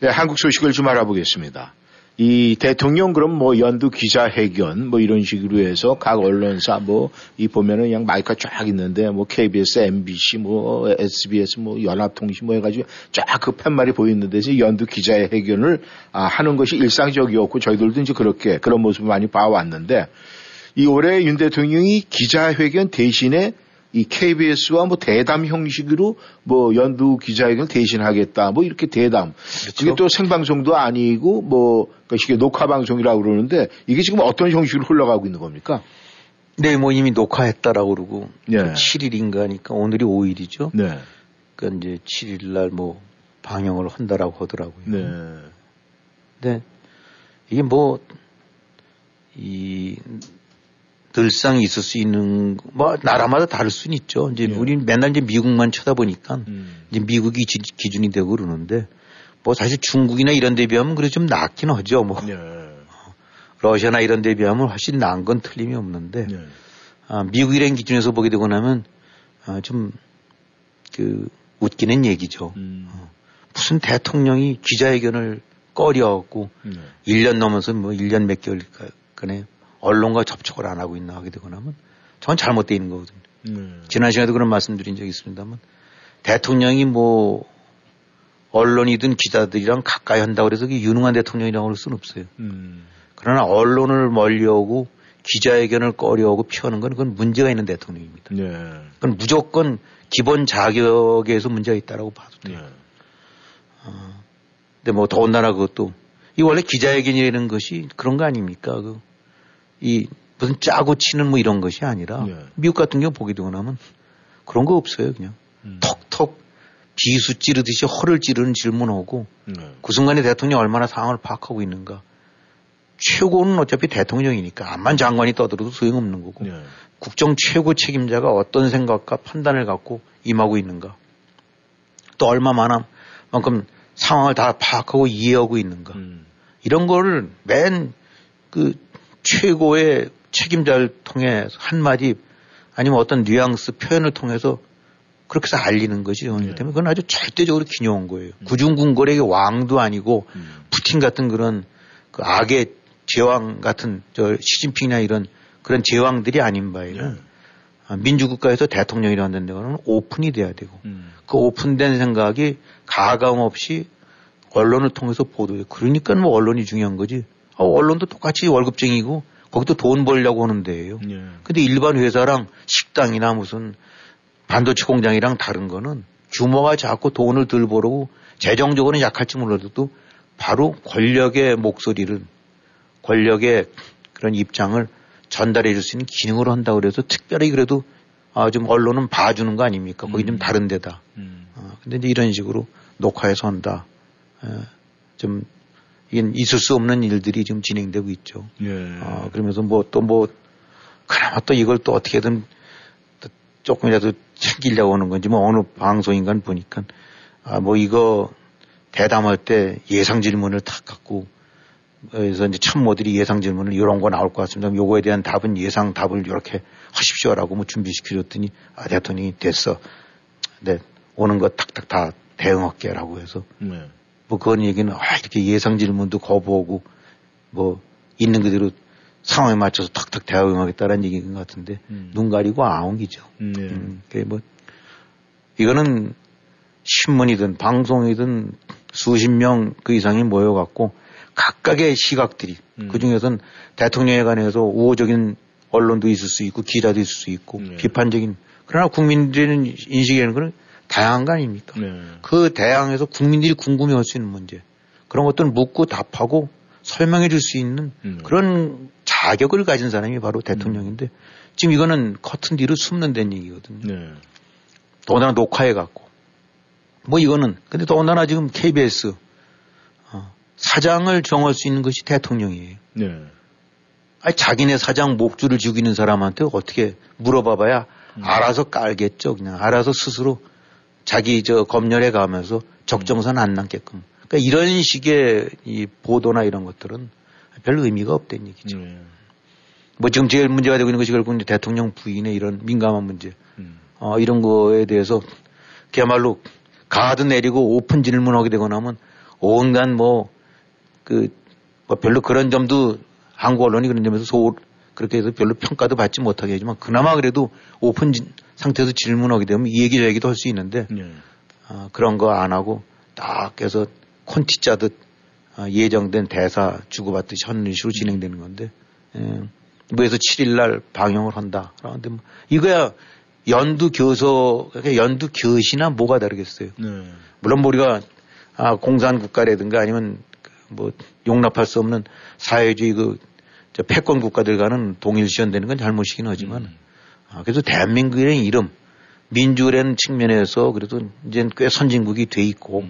네, 한국 소식을 좀 알아보겠습니다. 이 대통령 그럼 뭐 연두 기자회견 뭐 이런 식으로 해서 각 언론사 뭐 이 보면은 그냥 마이크가 쫙 있는데 뭐 KBS, MBC, 뭐 SBS, 뭐 연합통신 뭐 해가지고 쫙 그 팻말이 보이는데 연두 기자회견을 하는 것이 일상적이었고 저희들도 이제 그렇게 그런 모습을 많이 봐왔는데 이 올해 윤 대통령이 기자회견 대신에 이 KBS와 뭐 대담 형식으로 뭐 연두 기자회견 대신하겠다 뭐 이렇게 대담. 그렇죠. 이게 또 생방송도 아니고 뭐 그게 녹화 방송이라고 그러는데 이게 지금 어떤 형식으로 흘러가고 있는 겁니까? 네, 뭐 이미 녹화했다라고 그러고 네. 7일인가니까 오늘이 5일이죠. 네. 그러니까 이제 7일날 뭐 방영을 한다라고 하더라고요. 네. 근데 이게 뭐 이 늘상 있을 수 있는 뭐 나라마다 다를 수는 있죠. 이제 예. 우리 맨날 이제 미국만 쳐다보니까 이제 미국이 기준이 되고 그러는데 뭐 사실 중국이나 이런 데 비하면 그래도 좀 낫긴 하죠. 뭐 예. 러시아나 이런 데 비하면 훨씬 나은 건 틀림이 없는데 예. 미국이라는 기준에서 보게 되고 나면 좀 그 웃기는 얘기죠. 무슨 대통령이 기자회견을 꺼려갖고 1년 넘어서 뭐 1년 몇 개월간에 언론과 접촉을 안 하고 있나 하게 되고 나면 저건 잘못되어 있는 거거든요. 지난 시간에도 그런 말씀드린 적이 있습니다만 대통령이 뭐 언론이든 기자들이랑 가까이 한다고 해서 유능한 대통령이라고 할 수는 없어요. 그러나 언론을 멀리하고 기자회견을 꺼려하고 피하는 건 그건 문제가 있는 대통령입니다. 네. 그건 무조건 기본 자격에서 문제가 있다라고 봐도 돼요. 네. 근데 뭐 더군다나 그것도 이 원래 기자회견이라는 것이 그런 거 아닙니까? 이 무슨 짜고 치는 뭐 이런 것이 아니라 네. 미국 같은 경우 보게 되고 나면 그런 거 없어요. 그냥 턱턱 비수 찌르듯이 허를 찌르는 질문하고 네. 그 순간에 대통령이 얼마나 상황을 파악하고 있는가. 최고는 어차피 대통령이니까 암만 장관이 떠들어도 소용없는 거고 네. 국정 최고 책임자가 어떤 생각과 판단을 갖고 임하고 있는가. 또 얼마만큼 상황을 다 파악하고 이해하고 있는가. 이런 거를 맨 그 최고의 책임자를 통해 한마디 아니면 어떤 뉘앙스 표현을 통해서 그렇게 해서 알리는 것이 오늘 네. 때문에 그건 아주 절대적으로 기묘한 거예요. 구중궁궐의 왕도 아니고 푸틴 같은 그런 그 악의 제왕 같은 저 시진핑이나 이런 그런 제왕들이 아닌 바에는 네. 민주국가에서 대통령이라고 하는 데는 오픈이 돼야 되고 그 오픈된 생각이 가감 없이 언론을 통해서 보도해요. 그러니까 뭐 언론이 중요한 거지. 언론도 똑같이 월급쟁이고 거기도 돈 벌려고 하는 데예요. 네. 근데 일반 회사랑 식당이나 무슨 반도체 공장이랑 다른 거는 규모가 작고 돈을 덜 벌고 재정적으로는 약할지 몰라도 바로 권력의 목소리를 권력의 그런 입장을 전달해 줄 수 있는 기능으로 한다고 그래서 특별히 그래도 좀 언론은 봐주는 거 아닙니까? 거기 좀 다른 데다. 근데 이제 이런 식으로 녹화해서 한다. 좀 이건 있을 수 없는 일들이 지금 진행되고 있죠. 예. 그러면서 그나마 또 이걸 또 어떻게든 조금이라도 챙기려고 하는 건지 어느 방송인간 보니까 이거 대담할 때 예상 질문을 탁 갖고 그래서 이제 참모들이 예상 질문을 이런 거 나올 것 같습니다. 요거에 대한 답은 예상 답을 이렇게 하십시오라고 준비시켜줬더니 대통령이 됐어. 네. 오는 거 딱딱 다 대응할게라고 해서 네. 그건 얘기는 이렇게 예상 질문도 거부하고 있는 그대로 상황에 맞춰서 탁탁 대응하겠다라는 얘기인 것 같은데 눈 가리고 아웅이죠. 네. 그러니까 이거는 신문이든 방송이든 수십 명 그 이상이 모여갖고 각각의 시각들이 그중에서는 대통령에 관해서 우호적인 언론도 있을 수 있고 기자도 있을 수 있고 네. 비판적인 그러나 국민들의 인식에는 그런 다양한 거 아닙니까? 네. 그 대항에서 국민들이 궁금해할 수 있는 문제 그런 것들은 묻고 답하고 설명해 줄 수 있는 그런 자격을 가진 사람이 바로 대통령인데 지금 이거는 커튼 뒤로 숨는 데는 얘기거든요. 네. 더군다나 녹화해 갖고 이거는 근데 더군다나 지금 KBS 사장을 정할 수 있는 것이 대통령이에요. 네. 자기네 사장 목줄을 쥐고 있는 사람한테 어떻게 물어봐봐야 알아서 깔겠죠. 그냥 알아서 스스로 자기 검열해 가면서 적정선 안 남게끔. 그러니까 이런 식의 이 보도나 이런 것들은 별로 의미가 없다는 얘기죠. 지금 제일 문제가 되고 있는 것이 결국 이제 대통령 부인의 이런 민감한 문제. 이런 거에 대해서 그야말로 가드 내리고 오픈 질문하게 되거나 하면 온갖 별로 그런 점도 한국 언론이 그런 점에서 그렇게 해서 별로 평가도 받지 못하게 하지만 그나마 그래도 오픈 상태에서 질문하게 되면 얘기 저얘기도 할 수 있는데 네. 그런 거 안 하고 딱 해서 콘티 짜듯 예정된 대사 주고받듯이 하는 식으로 진행되는 건데 그래서 7일 날 방영을 한다. 그런데 이거야 연두 교시나 뭐가 다르겠어요. 네. 물론 우리가 공산 국가라든가 아니면 용납할 수 없는 사회주의 패권 국가들과는 동일시연되는 건 잘못이긴 하지만 그래서 대한민국의 이름 민주라는 측면에서 그래도 이제 꽤 선진국이 돼 있고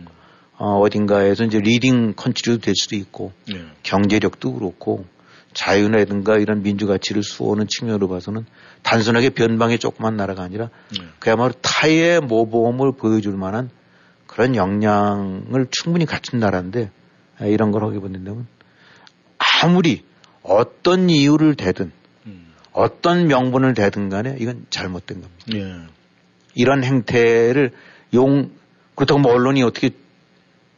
어딘가에서 이제 리딩 컨트리도 될 수도 있고 네. 경제력도 그렇고 자유라든가 이런 민주 가치를 수호하는 측면으로 봐서는 단순하게 변방의 조그만 나라가 아니라 네. 그야말로 타의 모범을 보여줄 만한 그런 역량을 충분히 갖춘 나라인데 이런 걸 하게 본다면 아무리 어떤 이유를 대든 어떤 명분을 대든 간에 이건 잘못된 겁니다. 예. 이런 행태를 그렇다고 언론이 어떻게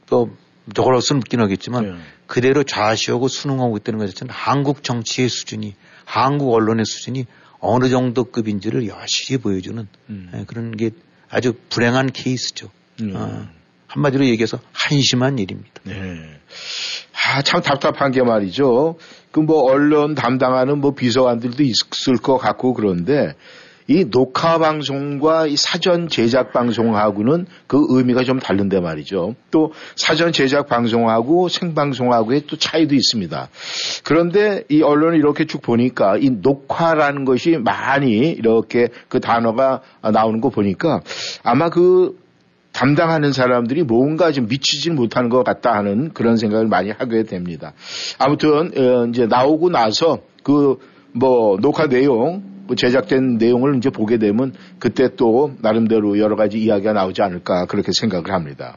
또 저걸로서는 묻긴 하겠지만 예. 그대로 좌시하고 순응하고 있다는 것 자체는 한국 정치의 수준이 한국 언론의 수준이 어느 정도 급인지를 여실히 보여주는 그런 게 아주 불행한 케이스죠. 한마디로 얘기해서 한심한 일입니다. 예. 참 답답한 게 말이죠. 그 언론 담당하는 비서관들도 있을 것 같고 그런데 이 녹화 방송과 이 사전 제작 방송하고는 그 의미가 좀 다른데 말이죠. 또 사전 제작 방송하고 생방송하고의 또 차이도 있습니다. 그런데 이 언론을 이렇게 쭉 보니까 이 녹화라는 것이 많이 이렇게 그 단어가 나오는 거 보니까 아마 그 담당하는 사람들이 뭔가 좀 미치지 못하는 것 같다 하는 그런 생각을 많이 하게 됩니다. 아무튼 이제 나오고 나서 그 뭐 녹화 내용, 제작된 내용을 이제 보게 되면 그때 또 나름대로 여러 가지 이야기가 나오지 않을까 그렇게 생각을 합니다.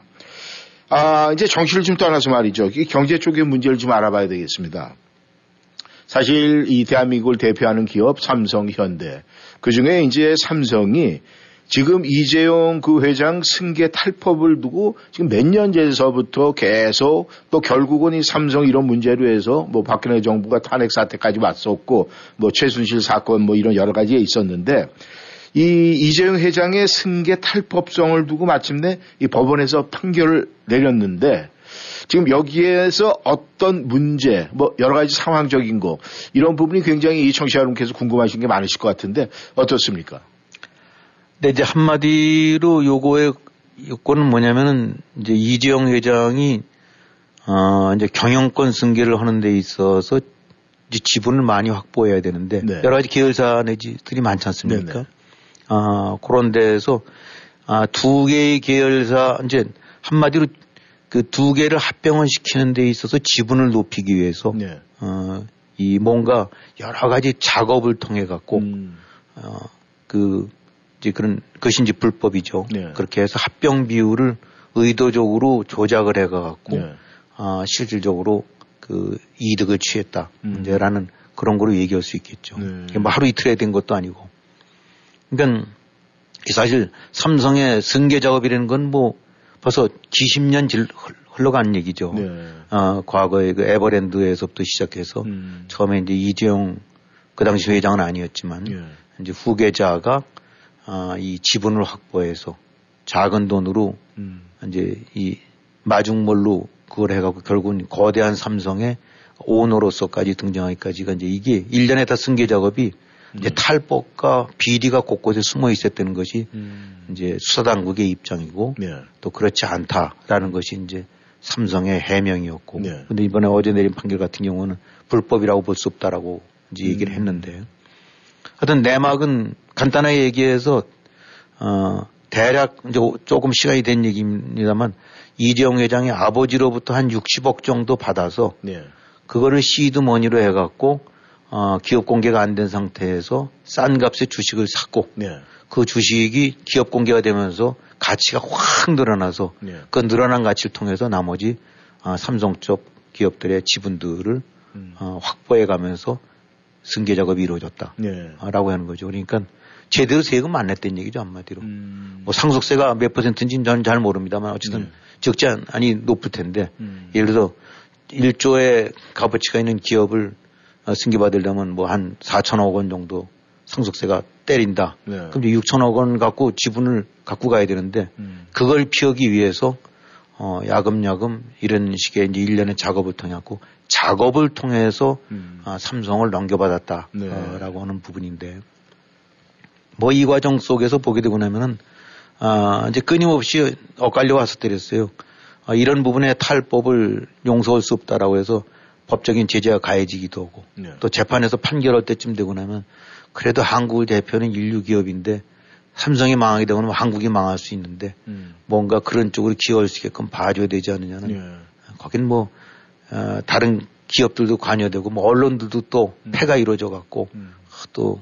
이제 정치를 좀 떠나서 말이죠. 경제 쪽의 문제를 좀 알아봐야 되겠습니다. 사실 이 대한민국을 대표하는 기업 삼성, 현대. 그 중에 이제 삼성이 지금 이재용 그 회장 승계 탈법을 두고 지금 몇 년 전서부터 계속 또 결국은 이 삼성 이런 문제로 해서 뭐 박근혜 정부가 탄핵 사태까지 왔었고 뭐 최순실 사건 뭐 이런 여러 가지에 있었는데 이 이재용 회장의 승계 탈법성을 두고 마침내 이 법원에서 판결을 내렸는데 지금 여기에서 어떤 문제, 뭐 여러 가지 상황적인 거 이런 부분이 굉장히 이 청취자 여러분께서 궁금하신 게 많으실 것 같은데 어떻습니까? 네, 이제 한마디로 요거의 요건은 뭐냐면은 이제 이재용 회장이 이제 경영권 승계를 하는 데 있어서 이제 지분을 많이 확보해야 되는데 네. 여러 가지 계열사 내지들이 많지 않습니까? 네네. 그런 데서 두 개의 계열사 이제 한마디로 그 두 개를 합병을 시키는 데 있어서 지분을 높이기 위해서 네. 이 뭔가 여러 가지 작업을 통해 갖고 그런 것이 이제 불법이죠. 네. 그렇게 해서 합병 비율을 의도적으로 조작을 해가갖고 네. 실질적으로 그 이득을 취했다 문제라는 그런 거로 얘기할 수 있겠죠. 네. 뭐 하루 이틀에 된 것도 아니고. 그러니까 사실 삼성의 승계 작업이라는 건 뭐 벌써几십 년 흘러간 얘기죠. 네. 과거에 그 에버랜드에서부터 시작해서 처음에 이제 이재용 그 당시 회장은 아니었지만 네. 이제 후계자가 이 지분을 확보해서 작은 돈으로 이제 이 마중물로 그걸 해갖고 결국은 거대한 삼성의 오너로서까지 등장하기까지가 이제 이게 1년에 다 승계 작업이 이제 탈법과 비리가 곳곳에 숨어 있었다는 것이 이제 수사당국의 입장이고 네. 또 그렇지 않다라는 것이 이제 삼성의 해명이었고 네. 근데 이번에 어제 내린 판결 같은 경우는 불법이라고 볼 수 없다라고 이제 얘기를 했는데 하여튼 내막은 간단하게 얘기해서 대략 이제 조금 시간이 된 얘기입니다만 이재용 회장의 아버지로부터 한 60억 정도 받아서 네. 그거를 시드머니로 해갖고 기업 공개가 안 된 상태에서 싼 값에 주식을 샀고 네. 그 주식이 기업 공개가 되면서 가치가 확 늘어나서 네. 그 늘어난 가치를 통해서 나머지 삼성 쪽 기업들의 지분들을 확보해가면서 승계 작업이 이루어졌다라고 네. 하는 거죠. 그러니까 제대로 세금 안 냈던 얘기죠 한마디로. 뭐 상속세가 몇 퍼센트인지는 저는 잘 모릅니다만 어쨌든 네. 적지 아니 높을 텐데 예를 들어서 1조의 값어치가 있는 기업을 승계받으려면 뭐 한 4천억 원 정도 상속세가 때린다. 네. 그럼 이제 6천억 원 갖고 지분을 갖고 가야 되는데 그걸 피하기 위해서 야금야금 이런 식의 이제 일련의 작업을 통해 갖고 작업을 통해서 삼성을 넘겨받았다라고 네. 하는 부분인데 뭐 이 과정 속에서 보게 되고 나면은 이제 끊임없이 엇갈려 와서 때렸어요. 이런 부분에 탈법을 용서할 수 없다라고 해서 법적인 제재가 가해지기도 하고 네. 또 재판에서 판결할 때쯤 되고 나면 그래도 한국을 대표하는 인류 기업인데 삼성이 망하게 되면 한국이 망할 수 있는데 뭔가 그런 쪽으로 기여할 수 있게끔 봐줘야 되지 않느냐는 네. 거긴 뭐 다른 기업들도 관여되고 뭐 언론들도 또 패가 이루어져 갖고 또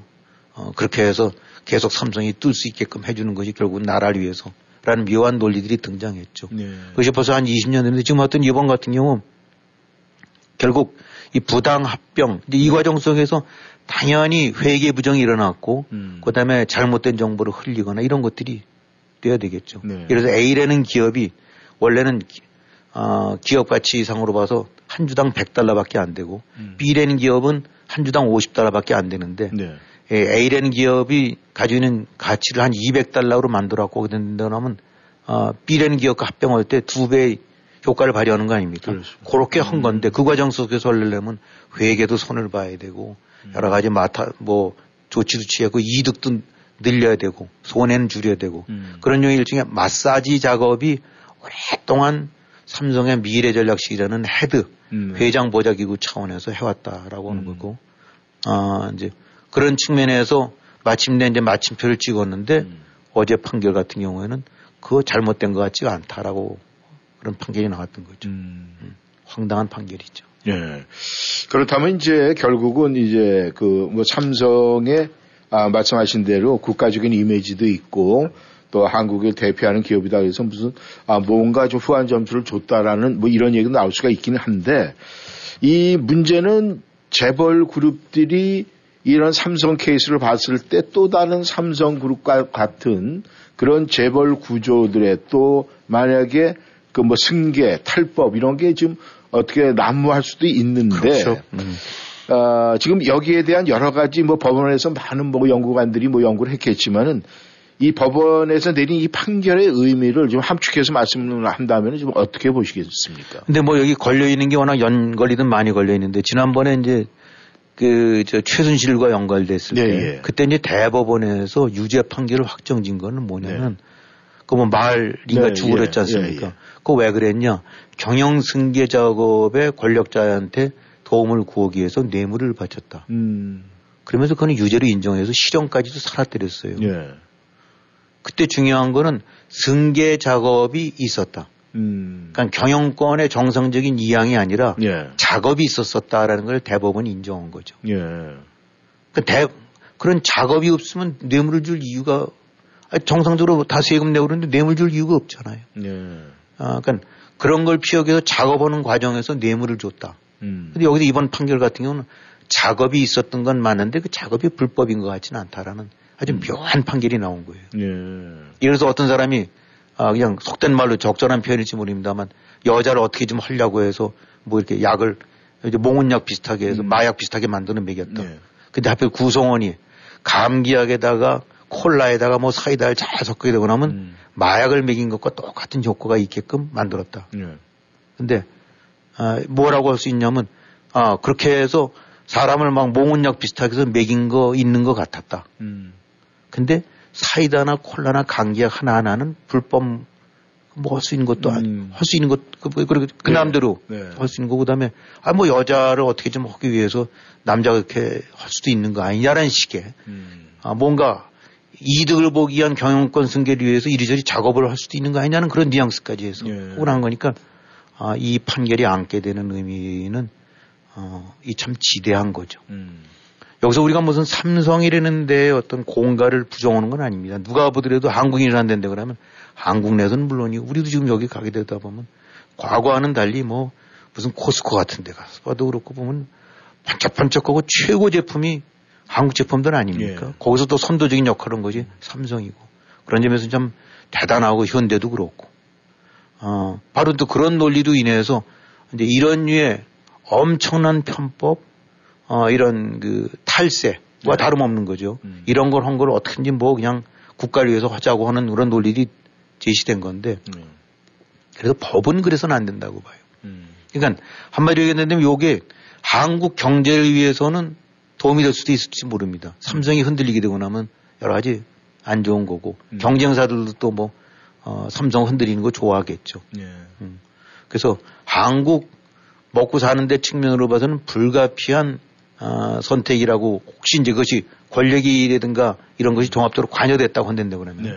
그렇게 해서 계속 삼성이 뜰 수 있게끔 해주는 것이 결국은 나라를 위해서라는 묘한 논리들이 등장했죠. 네. 그것이 벌써 한 20년 됐는데 지금 하여튼 이번 같은 경우 결국 이 부당 합병 이 과정 속에서 당연히 회계 부정이 일어났고 그다음에 잘못된 정보를 흘리거나 이런 것들이 돼야 되겠죠. 네. 예를 들어서 A라는 기업이 원래는 기업 가치 이상으로 봐서 한 주당 100달러밖에 안 되고 B라는 기업은 한 주당 50달러밖에 안 되는데 네. A라는 기업이 가지고 있는 가치를 한 200달러로 만들어갖고 그러면 B라는 기업과 합병할 때 두 배의 효과를 발휘하는 거 아닙니까? 그렇습니다. 그렇게 한 건데 그 과정 속에서 하려면 회계도 손을 봐야 되고 여러 가지 조치도 취하고 이득도 늘려야 되고 손해는 줄여야 되고 그런 요인 중에 마사지 작업이 오랫동안 삼성의 미래 전략실이라는 헤드 회장 보좌 기구 차원에서 해왔다라고 하는 거고 이제 그런 측면에서 마침내 이제 마침표를 찍었는데 어제 판결 같은 경우에는 그거 잘못된 것 같지가 않다라고 그런 판결이 나왔던 거죠. 황당한 판결이죠. 예. 그렇다면 이제 결국은 이제 그 뭐 삼성의 말씀하신 대로 국가적인 이미지도 있고 또 한국을 대표하는 기업이다 그래서 무슨 뭔가 좀 후한 점수를 줬다라는 뭐 이런 얘기도 나올 수가 있기는 한데 이 문제는 재벌 그룹들이 이런 삼성 케이스를 봤을 때 또 다른 삼성 그룹과 같은 그런 재벌 구조들의 또 만약에 그 뭐 승계, 탈법 이런 게 지금 어떻게 난무할 수도 있는데 그렇죠. 지금 여기에 대한 여러 가지 뭐 법원에서 많은 뭐 연구관들이 뭐 연구를 했겠지만은 이 법원에서 내린 이 판결의 의미를 좀 함축해서 말씀을 한다면 좀 어떻게 보시겠습니까? 근데 뭐 여기 걸려 있는 게 워낙 연걸리든 많이 걸려 있는데 지난번에 이제 그저 최순실과 연관됐을 때 예, 예. 그때 이제 대법원에서 유죄 판결을 확정진 거는 뭐냐면 네. 그 뭐 말인가 네, 죽으랬지 않습니까? 예, 예. 그거 왜 그랬냐? 경영 승계 작업에 권력자한테 도움을 구하기 위해서 뇌물을 바쳤다. 그러면서 그는 유죄로 인정해서 실형까지도 살아뜨렸어요. 예. 그때 중요한 거는 승계 작업이 있었다. 그러니까 경영권의 정상적인 이양이 아니라 예. 작업이 있었었다라는 걸 대법원이 인정한 거죠. 예. 그러니까 그런 작업이 없으면 뇌물을 줄 이유가 정상적으로 다 세금 내고 그러는데 뇌물 줄 이유가 없잖아요. 예. 그러니까 그런 걸 피하기 위해서 작업하는 과정에서 뇌물을 줬다. 근데 여기서 이번 판결 같은 경우는 작업이 있었던 건 맞는데 그 작업이 불법인 것 같지는 않다라는 아주 묘한 판결이 나온 거예요. 예. 이래서 어떤 사람이 그냥 속된 말로 적절한 표현일지 모릅니다만 여자를 어떻게 좀 하려고 해서 뭐 이렇게 약을 이제 몽은약 비슷하게 해서 마약 비슷하게 만드는 먹였다. 예. 근데 하필 구성원이 감기약에다가 콜라에다가 뭐 사이다를 잘 섞게 되고 나면 마약을 먹인 것과 똑같은 효과가 있게끔 만들었다. 그런데 예. 뭐라고 할 수 있냐면 그렇게 해서 사람을 막 몽은약 비슷하게 해서 먹인 거 있는 것 같았다. 근데 사이다나 콜라나 감기약 하나하나는 불법 뭐 할 수 있는 것도 아니고 할 수 있는 것 그 남대로 네. 할 수 있는 거고 그다음에 뭐 여자를 어떻게 좀 하기 위해서 남자가 이렇게 할 수도 있는 거 아니냐라는 식의 뭔가 이득을 보기 위한 경영권 승계를 위해서 이리저리 작업을 할 수도 있는 거 아니냐는 그런 뉘앙스까지 해서 그걸 한 거니까 이 판결이 안게 되는 의미는 이 참 지대한 거죠. 여기서 우리가 무슨 삼성이라는 데의 어떤 공가를 부정하는 건 아닙니다. 누가 보더라도 한국인이라는 데인데 그러면 한국 내에서는 물론이고 우리도 지금 여기 가게 되다 보면 과거와는 달리 뭐 무슨 코스코 같은 데 가서 봐도 그렇고 보면 반짝반짝하고 최고 제품이 한국 제품들은 아닙니까? 예. 거기서 또 선도적인 역할을 한 거지 삼성이고 그런 점에서 참 대단하고 현대도 그렇고 바로 또 그런 논리로 인해서 이제 이런 류의 엄청난 편법 이런 그 탈세와 네. 다름없는 거죠. 이런 걸 한 걸 어떻게든지 뭐 그냥 국가를 위해서 하자고 하는 그런 논리들이 제시된 건데 그래서 법은 그래서는 안 된다고 봐요. 그러니까 한마디로 얘기했는데 요게 한국 경제를 위해서는 도움이 될 수도 있을지 모릅니다. 삼성이 흔들리게 되고 나면 여러 가지 안 좋은 거고 경쟁사들도 또 뭐 삼성 흔들리는 거 좋아하겠죠. 네. 그래서 한국 먹고 사는 데 측면으로 봐서는 불가피한 선택이라고 혹시 이제 그것이 권력이라든가 이런 것이 종합적으로 관여됐다고 한다고 하면. 네.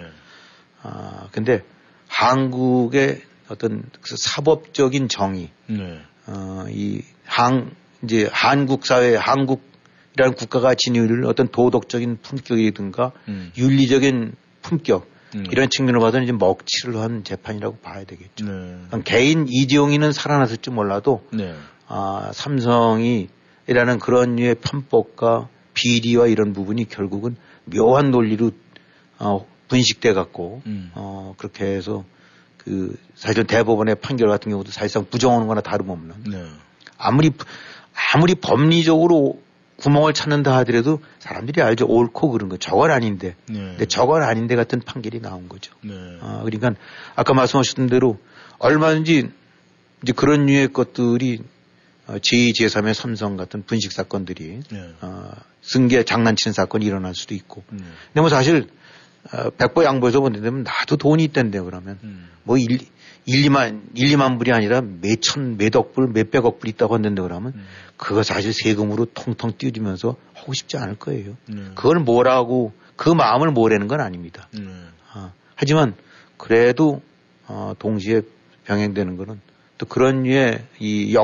근데 한국의 어떤 사법적인 정의. 네. 이제 한국 사회, 한국이라는 국가가 지니는 어떤 도덕적인 품격이라든가 윤리적인 품격 이런 측면으로 봐서는 이제 먹칠을 한 재판이라고 봐야 되겠죠. 네. 개인 이재용이는 살아났을지 몰라도 네. 삼성이 이라는 그런 류의 편법과 비리와 이런 부분이 결국은 묘한 논리로 분식돼 갖고 그렇게 해서 그 사실 대법원의 판결 같은 경우도 사실상 부정하는 거나 다름없는 네. 아무리 법리적으로 구멍을 찾는다 하더라도 사람들이 알죠. 옳고 그런 거. 저건 아닌데. 네. 근데 저건 아닌데 같은 판결이 나온 거죠. 네. 그러니까 아까 말씀하셨던 대로 얼마든지 이제 그런 류의 것들이 제2, 제3의 삼성 같은 분식 사건들이 승계 장난치는 사건이 일어날 수도 있고. 근데 뭐 사실 백보 양보해서 보내면 나도 돈이 있던데 그러면 뭐 1, 2만 불이 아니라 몇천몇 억 불, 몇백억 불 있다고 했는데 그러면 그거 사실 세금으로 통통 띄워주면서 하고 싶지 않을 거예요. 그걸 뭐라고 그 마음을 모르는 건 아닙니다. 하지만 그래도 동시에 병행되는 거는 또 그런 류의 이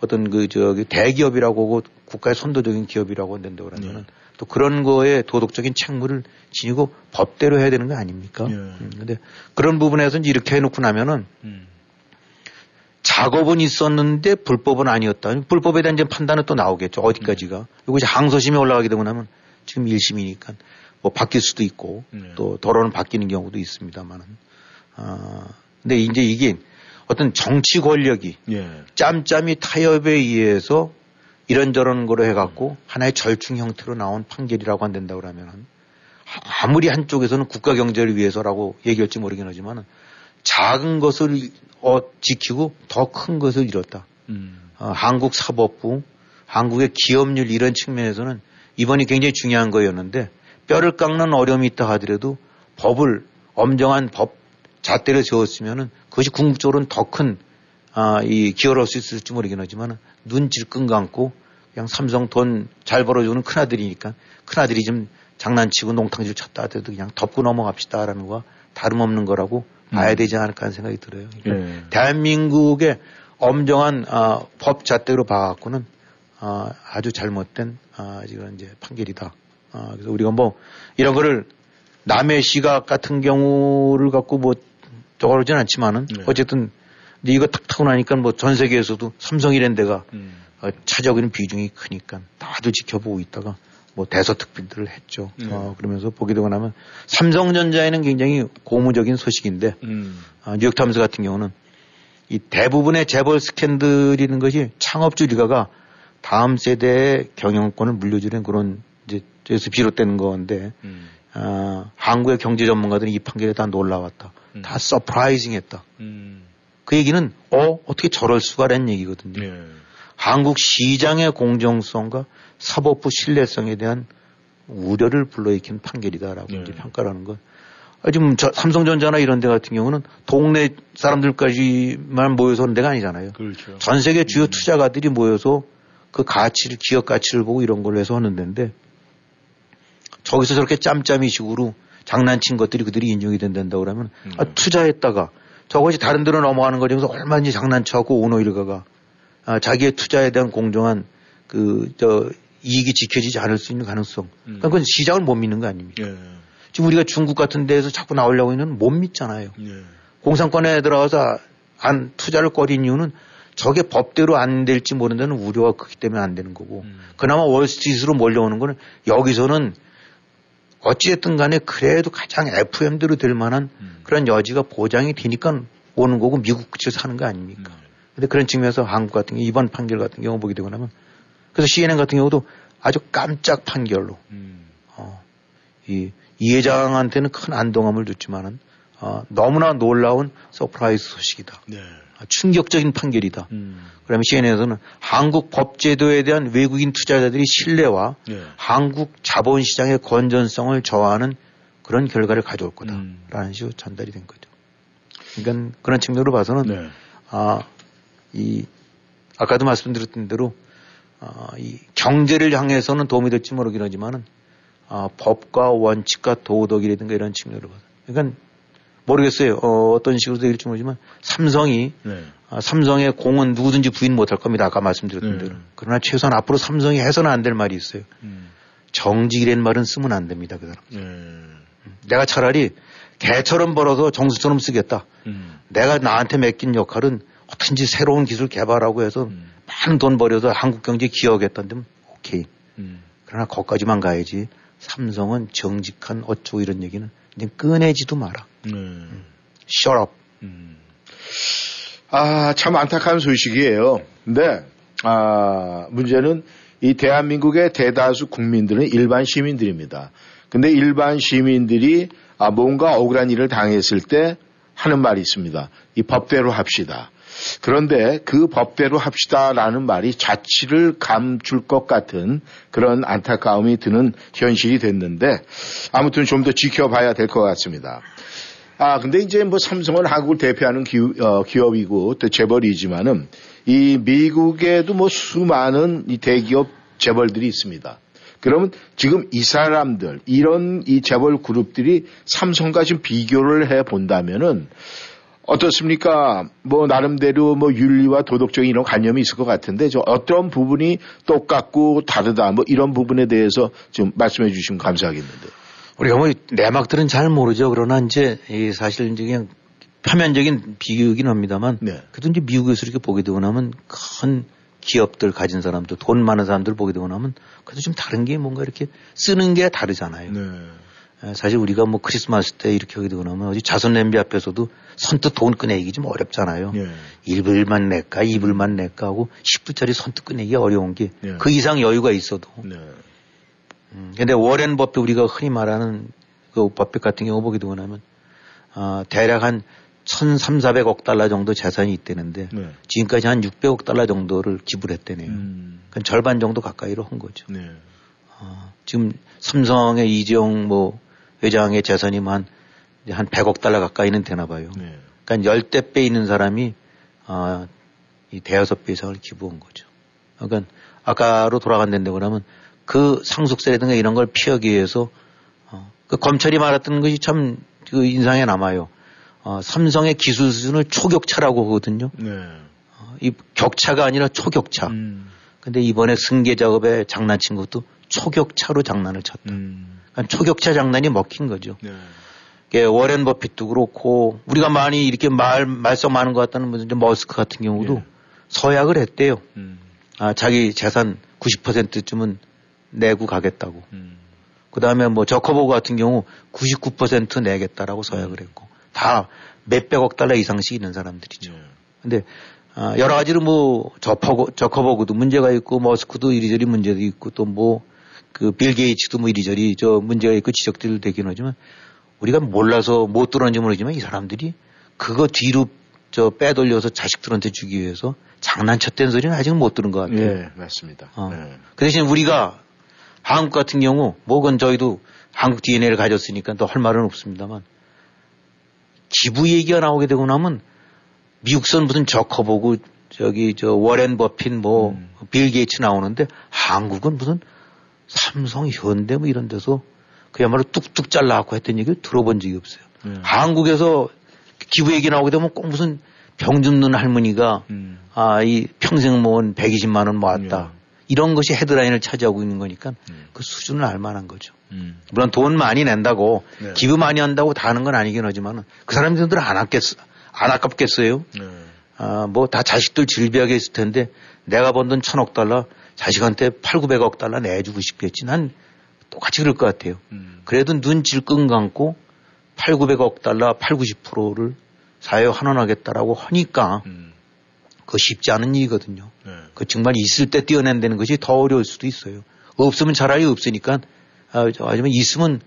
어떤 그 저기 대기업이라고 하고 국가의 선도적인 기업이라고 한다는데 그러면은 또 그런 거에 도덕적인 책무를 지니고 법대로 해야 되는 거 아닙니까? 그런데 그런 부분에서 이렇게 해놓고 나면은 작업은 있었는데 불법은 아니었다. 불법에 대한 이제 판단은 또 나오겠죠. 어디까지가. 이것이 항소심에 올라가게 되고 나면 지금 1심이니까 뭐 바뀔 수도 있고 또 더러는 바뀌는 경우도 있습니다만은. 근데 이제 이게 어떤 정치 권력이 짬짬이 타협에 의해서 이런저런 거로 해갖고 하나의 절충 형태로 나온 판결이라고 안 된다고 그러면 아무리 한쪽에서는 국가 경제를 위해서라고 얘기할지 모르긴 하지만 작은 것을 지키고 더 큰 것을 잃었다. 한국 사법부, 한국의 기업률 이런 측면에서는 이번이 굉장히 중요한 거였는데 뼈를 깎는 어려움이 있다 하더라도 법을 엄정한 법 잣대를 세웠으면은 그것이 궁극적으로는 더 큰 이 기여를 할 수 있을지 모르긴 하지만 눈 질끈 감고 그냥 삼성 돈 잘 벌어주는 큰아들이니까 큰아들이 좀 장난치고 농탕질 쳤다 하더라도 그냥 덮고 넘어갑시다라는 거와 다름없는 거라고 봐야 되지 않을까 하는 생각이 들어요. 그러니까 대한민국의 엄정한 법 잣대로 봐갖고는 아주 잘못된 지금 이제 판결이다. 그래서 우리가 뭐 이런 거를 남의 시각 같은 경우를 갖고 뭐 저거로진 않지만은 어쨌든 근데 이거 탁 타고 나니까 뭐 전 세계에서도 삼성이란 데가 차지하는 비중이 크니까 다들 지켜보고 있다가 뭐 대서특필들을 했죠. 그러면서 보게 되고 나면 삼성전자에는 굉장히 고무적인 소식인데 뉴욕타임스 같은 경우는 이 대부분의 재벌 스캔들이는 것이 창업주 일가가 다음 세대의 경영권을 물려주는 그런 이제 그래서 비롯된 건데 한국의 경제 전문가들이 이 판결에 다 놀라웠다. 다 서프라이징했다. 그 얘기는 어떻게 저럴 수가라는 얘기거든요. 한국 시장의 공정성과 사법부 신뢰성에 대한 우려를 불러일으킨 판결이다라고 이제 평가하는 건. 지금 삼성전자나 이런 데 같은 경우는 동네 사람들까지만 모여서 하는 데가 아니잖아요. 그렇죠. 전 세계 주요 투자가들이 모여서 그 가치를 기업 가치를 보고 이런 걸 해서 하는 데인데 저기서 저렇게 짬짬이 식으로 장난친 것들이 그들이 인정이 된다고 그러면 투자했다가 저것이 다른 데로 넘어가는 거면서 얼마든지 장난쳐갖고 오너 일가가 자기의 투자에 대한 공정한 이익이 지켜지지 않을 수 있는 가능성. 그러니까 그건 시장을 못 믿는 거 아닙니까? 지금 우리가 중국 같은 데에서 자꾸 나오려고 하는 못 믿잖아요. 공산권에 들어가서 안 투자를 꺼린 이유는 저게 법대로 안 될지 모른다는 우려가 크기 때문에 안 되는 거고 그나마 월스트리트로 몰려오는 거는 여기서는 어찌됐든 간에 그래도 가장 FM대로 될 만한 그런 여지가 보장이 되니까 오는 거고 미국 끝을 사는 거 아닙니까? 그런데 그런 측면에서 한국 같은 경우 이번 판결 같은 경우 보게 되고 나면 그래서 CNN 같은 경우도 아주 깜짝 판결로 이 회장한테는 큰 안동함을 줬지만은 너무나 놀라운 서프라이즈 소식이다. 충격적인 판결이다. 그러면 CNN에서는 한국 법제도에 대한 외국인 투자자들이 신뢰와 한국 자본시장의 건전성을 저하하는 그런 결과를 가져올 거다라는 식으로 전달이 된 거죠. 그러니까 그런 측면으로 봐서는 아까도 말씀드렸던 대로 이 경제를 향해서는 도움이 될지 모르긴 하지만은 법과 원칙과 도덕이라든가 이런 측면으로 봐서 그러니까 모르겠어요. 어떤 식으로 될지 모르지만 삼성이 삼성의 공은 누구든지 부인 못할 겁니다. 아까 말씀드렸던 대로. 그러나 최소한 앞으로 삼성이 해서는 안 될 말이 있어요. 정직이라는 말은 쓰면 안 됩니다. 그 사람. 내가 차라리 개처럼 벌어서 정수처럼 쓰겠다. 내가 나한테 맡긴 역할은 어떤지 새로운 기술 개발하고 해서 많은 돈 벌여서 한국 경제에 기여하겠다는데 오케이. 그러나 거기까지만 가야지. 삼성은 정직한 어쩌고 이런 얘기는 이제 꺼내지도 마라. Shut up. 참 안타까운 소식이에요. 근데, 문제는 이 대한민국의 대다수 국민들은 일반 시민들입니다. 근데 일반 시민들이 뭔가 억울한 일을 당했을 때 하는 말이 있습니다. 이 법대로 합시다. 그런데 그 법대로 합시다라는 말이 자취를 감출 것 같은 그런 안타까움이 드는 현실이 됐는데 아무튼 좀 더 지켜봐야 될 것 같습니다. 아, 근데 이제 뭐 삼성은 한국을 대표하는 기업이고 또 재벌이지만은 이 미국에도 뭐 수많은 이 대기업 재벌들이 있습니다. 그러면 지금 이 사람들, 이런 이 재벌 그룹들이 삼성과 지금 비교를 해 본다면은 어떻습니까? 뭐 나름대로 뭐 윤리와 도덕적인 이런 관념이 있을 것 같은데 저 어떤 부분이 똑같고 다르다 뭐 이런 부분에 대해서 좀 말씀해 주시면 감사하겠는데. 우리가 뭐 내막들은 잘 모르죠. 그러나 이제 사실 이제 그냥 표면적인 비교이긴 합니다만 네. 그래도 이제 미국에서 이렇게 보게 되고 나면 큰 기업들 가진 사람들 돈 많은 사람들 보게 되고 나면 그래도 좀 다른 게 뭔가 이렇게 쓰는 게 다르잖아요. 네. 사실 우리가 뭐 크리스마스 때 이렇게 하게 되고 나면 어디 자선 냄비 앞에서도 선뜻 돈 꺼내기 좀 어렵잖아요. 예. 1불만 낼까 2불만 낼까 하고 10불짜리 선뜻 꺼내기 어려운 게 그 예. 이상 여유가 있어도. 네. 근데 워렌 버핏 우리가 흔히 말하는 그 버핏 같은 경우 보게 되고 나면 대략 한 1,300~1,400억 달러 정도 재산이 있대는데 네. 지금까지 한 600억 달러 정도를 기부했대네요. 그러니까 절반 정도 가까이로 한 거죠. 네. 지금 삼성의 이재용 뭐 회장의 재산이 한 100억 달러 가까이는 되나 봐요. 네. 그러니까 10배 있는 사람이 이 5~6배 이상을 기부한 거죠. 그러니까 아까로 돌아간다고 하면 그 상속세라든가 이런 걸 피하기 위해서 그 검찰이 말했던 것이 참 그 인상에 남아요. 삼성의 기술 수준을 초격차라고 하거든요. 네. 이 격차가 아니라 초격차. 근데 이번에 승계 작업에 장난친 것도 초격차로 장난을 쳤다. 그러니까 초격차 장난이 먹힌 거죠. 네. 워렌 버핏도 그렇고 우리가 많이 이렇게 말썽 많은 것 같다는 무슨 머스크 같은 경우도 네. 서약을 했대요. 자기 재산 90%쯤은 내고 가겠다고. 그 다음에 뭐 저커버그 같은 경우 99% 내겠다라고 서약을 했고 다 몇백억 달러 이상씩 있는 사람들이죠. 네. 근데 여러 가지로 뭐 저커버그도 문제가 있고 머스크도 이리저리 문제도 있고 또 뭐 그 빌 게이츠도 뭐 이리저리 저 문제가 있고 지적들도 되긴 하지만 우리가 몰라서 못 들었는지 모르지만 이 사람들이 그거 뒤로 저 빼돌려서 자식들한테 주기 위해서 장난쳤던 소리는 아직 못 들은 것 같아요. 네, 맞습니다. 네. 그 대신 우리가 한국 같은 경우 뭐건 저희도 한국 DNA를 가졌으니까 또 할 말은 없습니다만 기부 얘기가 나오게 되고 나면 미국선 무슨 저커버그 저기 저 워렌 버핏 뭐 빌 게이츠 나오는데 한국은 무슨 삼성 현대 뭐 이런 데서 그야말로 뚝뚝 잘라갖고 했던 얘기를 들어본 적이 없어요. 한국에서 기부 얘기 나오게 되면 꼭 무슨 병 줍는 할머니가 이 평생 모은 120만 원 모았다. 이런 것이 헤드라인을 차지하고 있는 거니까 그 수준을 알 만한 거죠. 물론 돈 많이 낸다고 네. 기부 많이 한다고 다 하는 건 아니긴 하지만 그 사람들은 안 아깝겠어요. 네. 뭐 다 자식들 질비하게 있을 텐데 내가 번 돈 1,000억 달러 자식한테 800~900억 달러 내주고 싶겠지. 난 똑같이 그럴 것 같아요. 그래도 눈 질끈 감고 800~900억 달러 80~90%를 사회에 환원하겠다라고 하니까 그거 쉽지 않은 일이거든요. 네. 그 정말 있을 때 떼어낸다는 것이 더 어려울 수도 있어요. 없으면 차라리 없으니까 하지만 있으면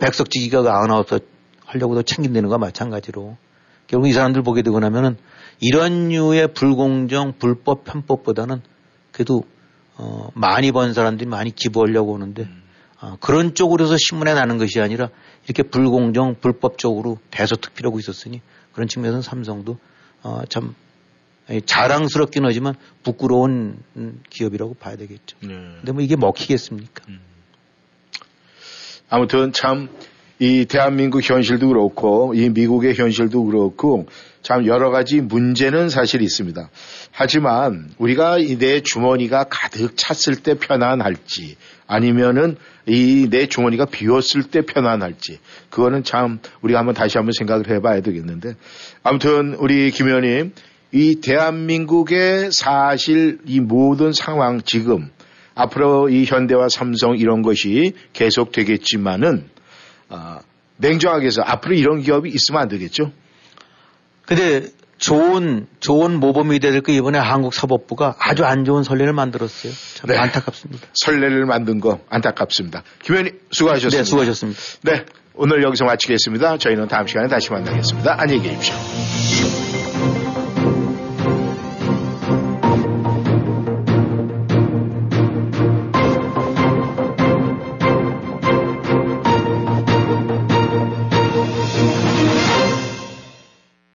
백석지기가 아나워서 하려고 더 챙긴다는 거와 마찬가지로 결국 이 사람들 보게 되고 나면은 이런 류의 불공정, 불법, 편법보다는 그래도 많이 번 사람들이 많이 기부하려고 하는데 그런 쪽으로서 신문에 나는 것이 아니라 이렇게 불공정, 불법적으로 대서특필하고 있었으니 그런 측면에서는 삼성도 참 자랑스럽긴 하지만 부끄러운 기업이라고 봐야 되겠죠. 네. 근데 뭐 이게 먹히겠습니까? 아무튼 참 이 대한민국 현실도 그렇고 이 미국의 현실도 그렇고 참 여러 가지 문제는 사실 있습니다. 하지만 우리가 내 주머니가 가득 찼을 때 편안할지 아니면은 이 내 주머니가 비웠을 때 편안할지 그거는 참 우리가 한번 다시 한번 생각을 해봐야 되겠는데 아무튼 우리 김 의원님 이 대한민국의 사실 이 모든 상황 지금 앞으로 이 현대와 삼성 이런 것이 계속 되겠지만은 냉정하게 해서 앞으로 이런 기업이 있으면 안 되겠죠. 근데 좋은 모범이 될 거 이번에 한국 사법부가 아주 안 좋은 선례를 만들었어요. 참 네. 안타깝습니다. 선례를 만든 거 안타깝습니다. 김 의원님 수고하셨습니다. 네, 수고하셨습니다. 네. 오늘 여기서 마치겠습니다. 저희는 다음 시간에 다시 만나겠습니다. 안녕히 계십시오.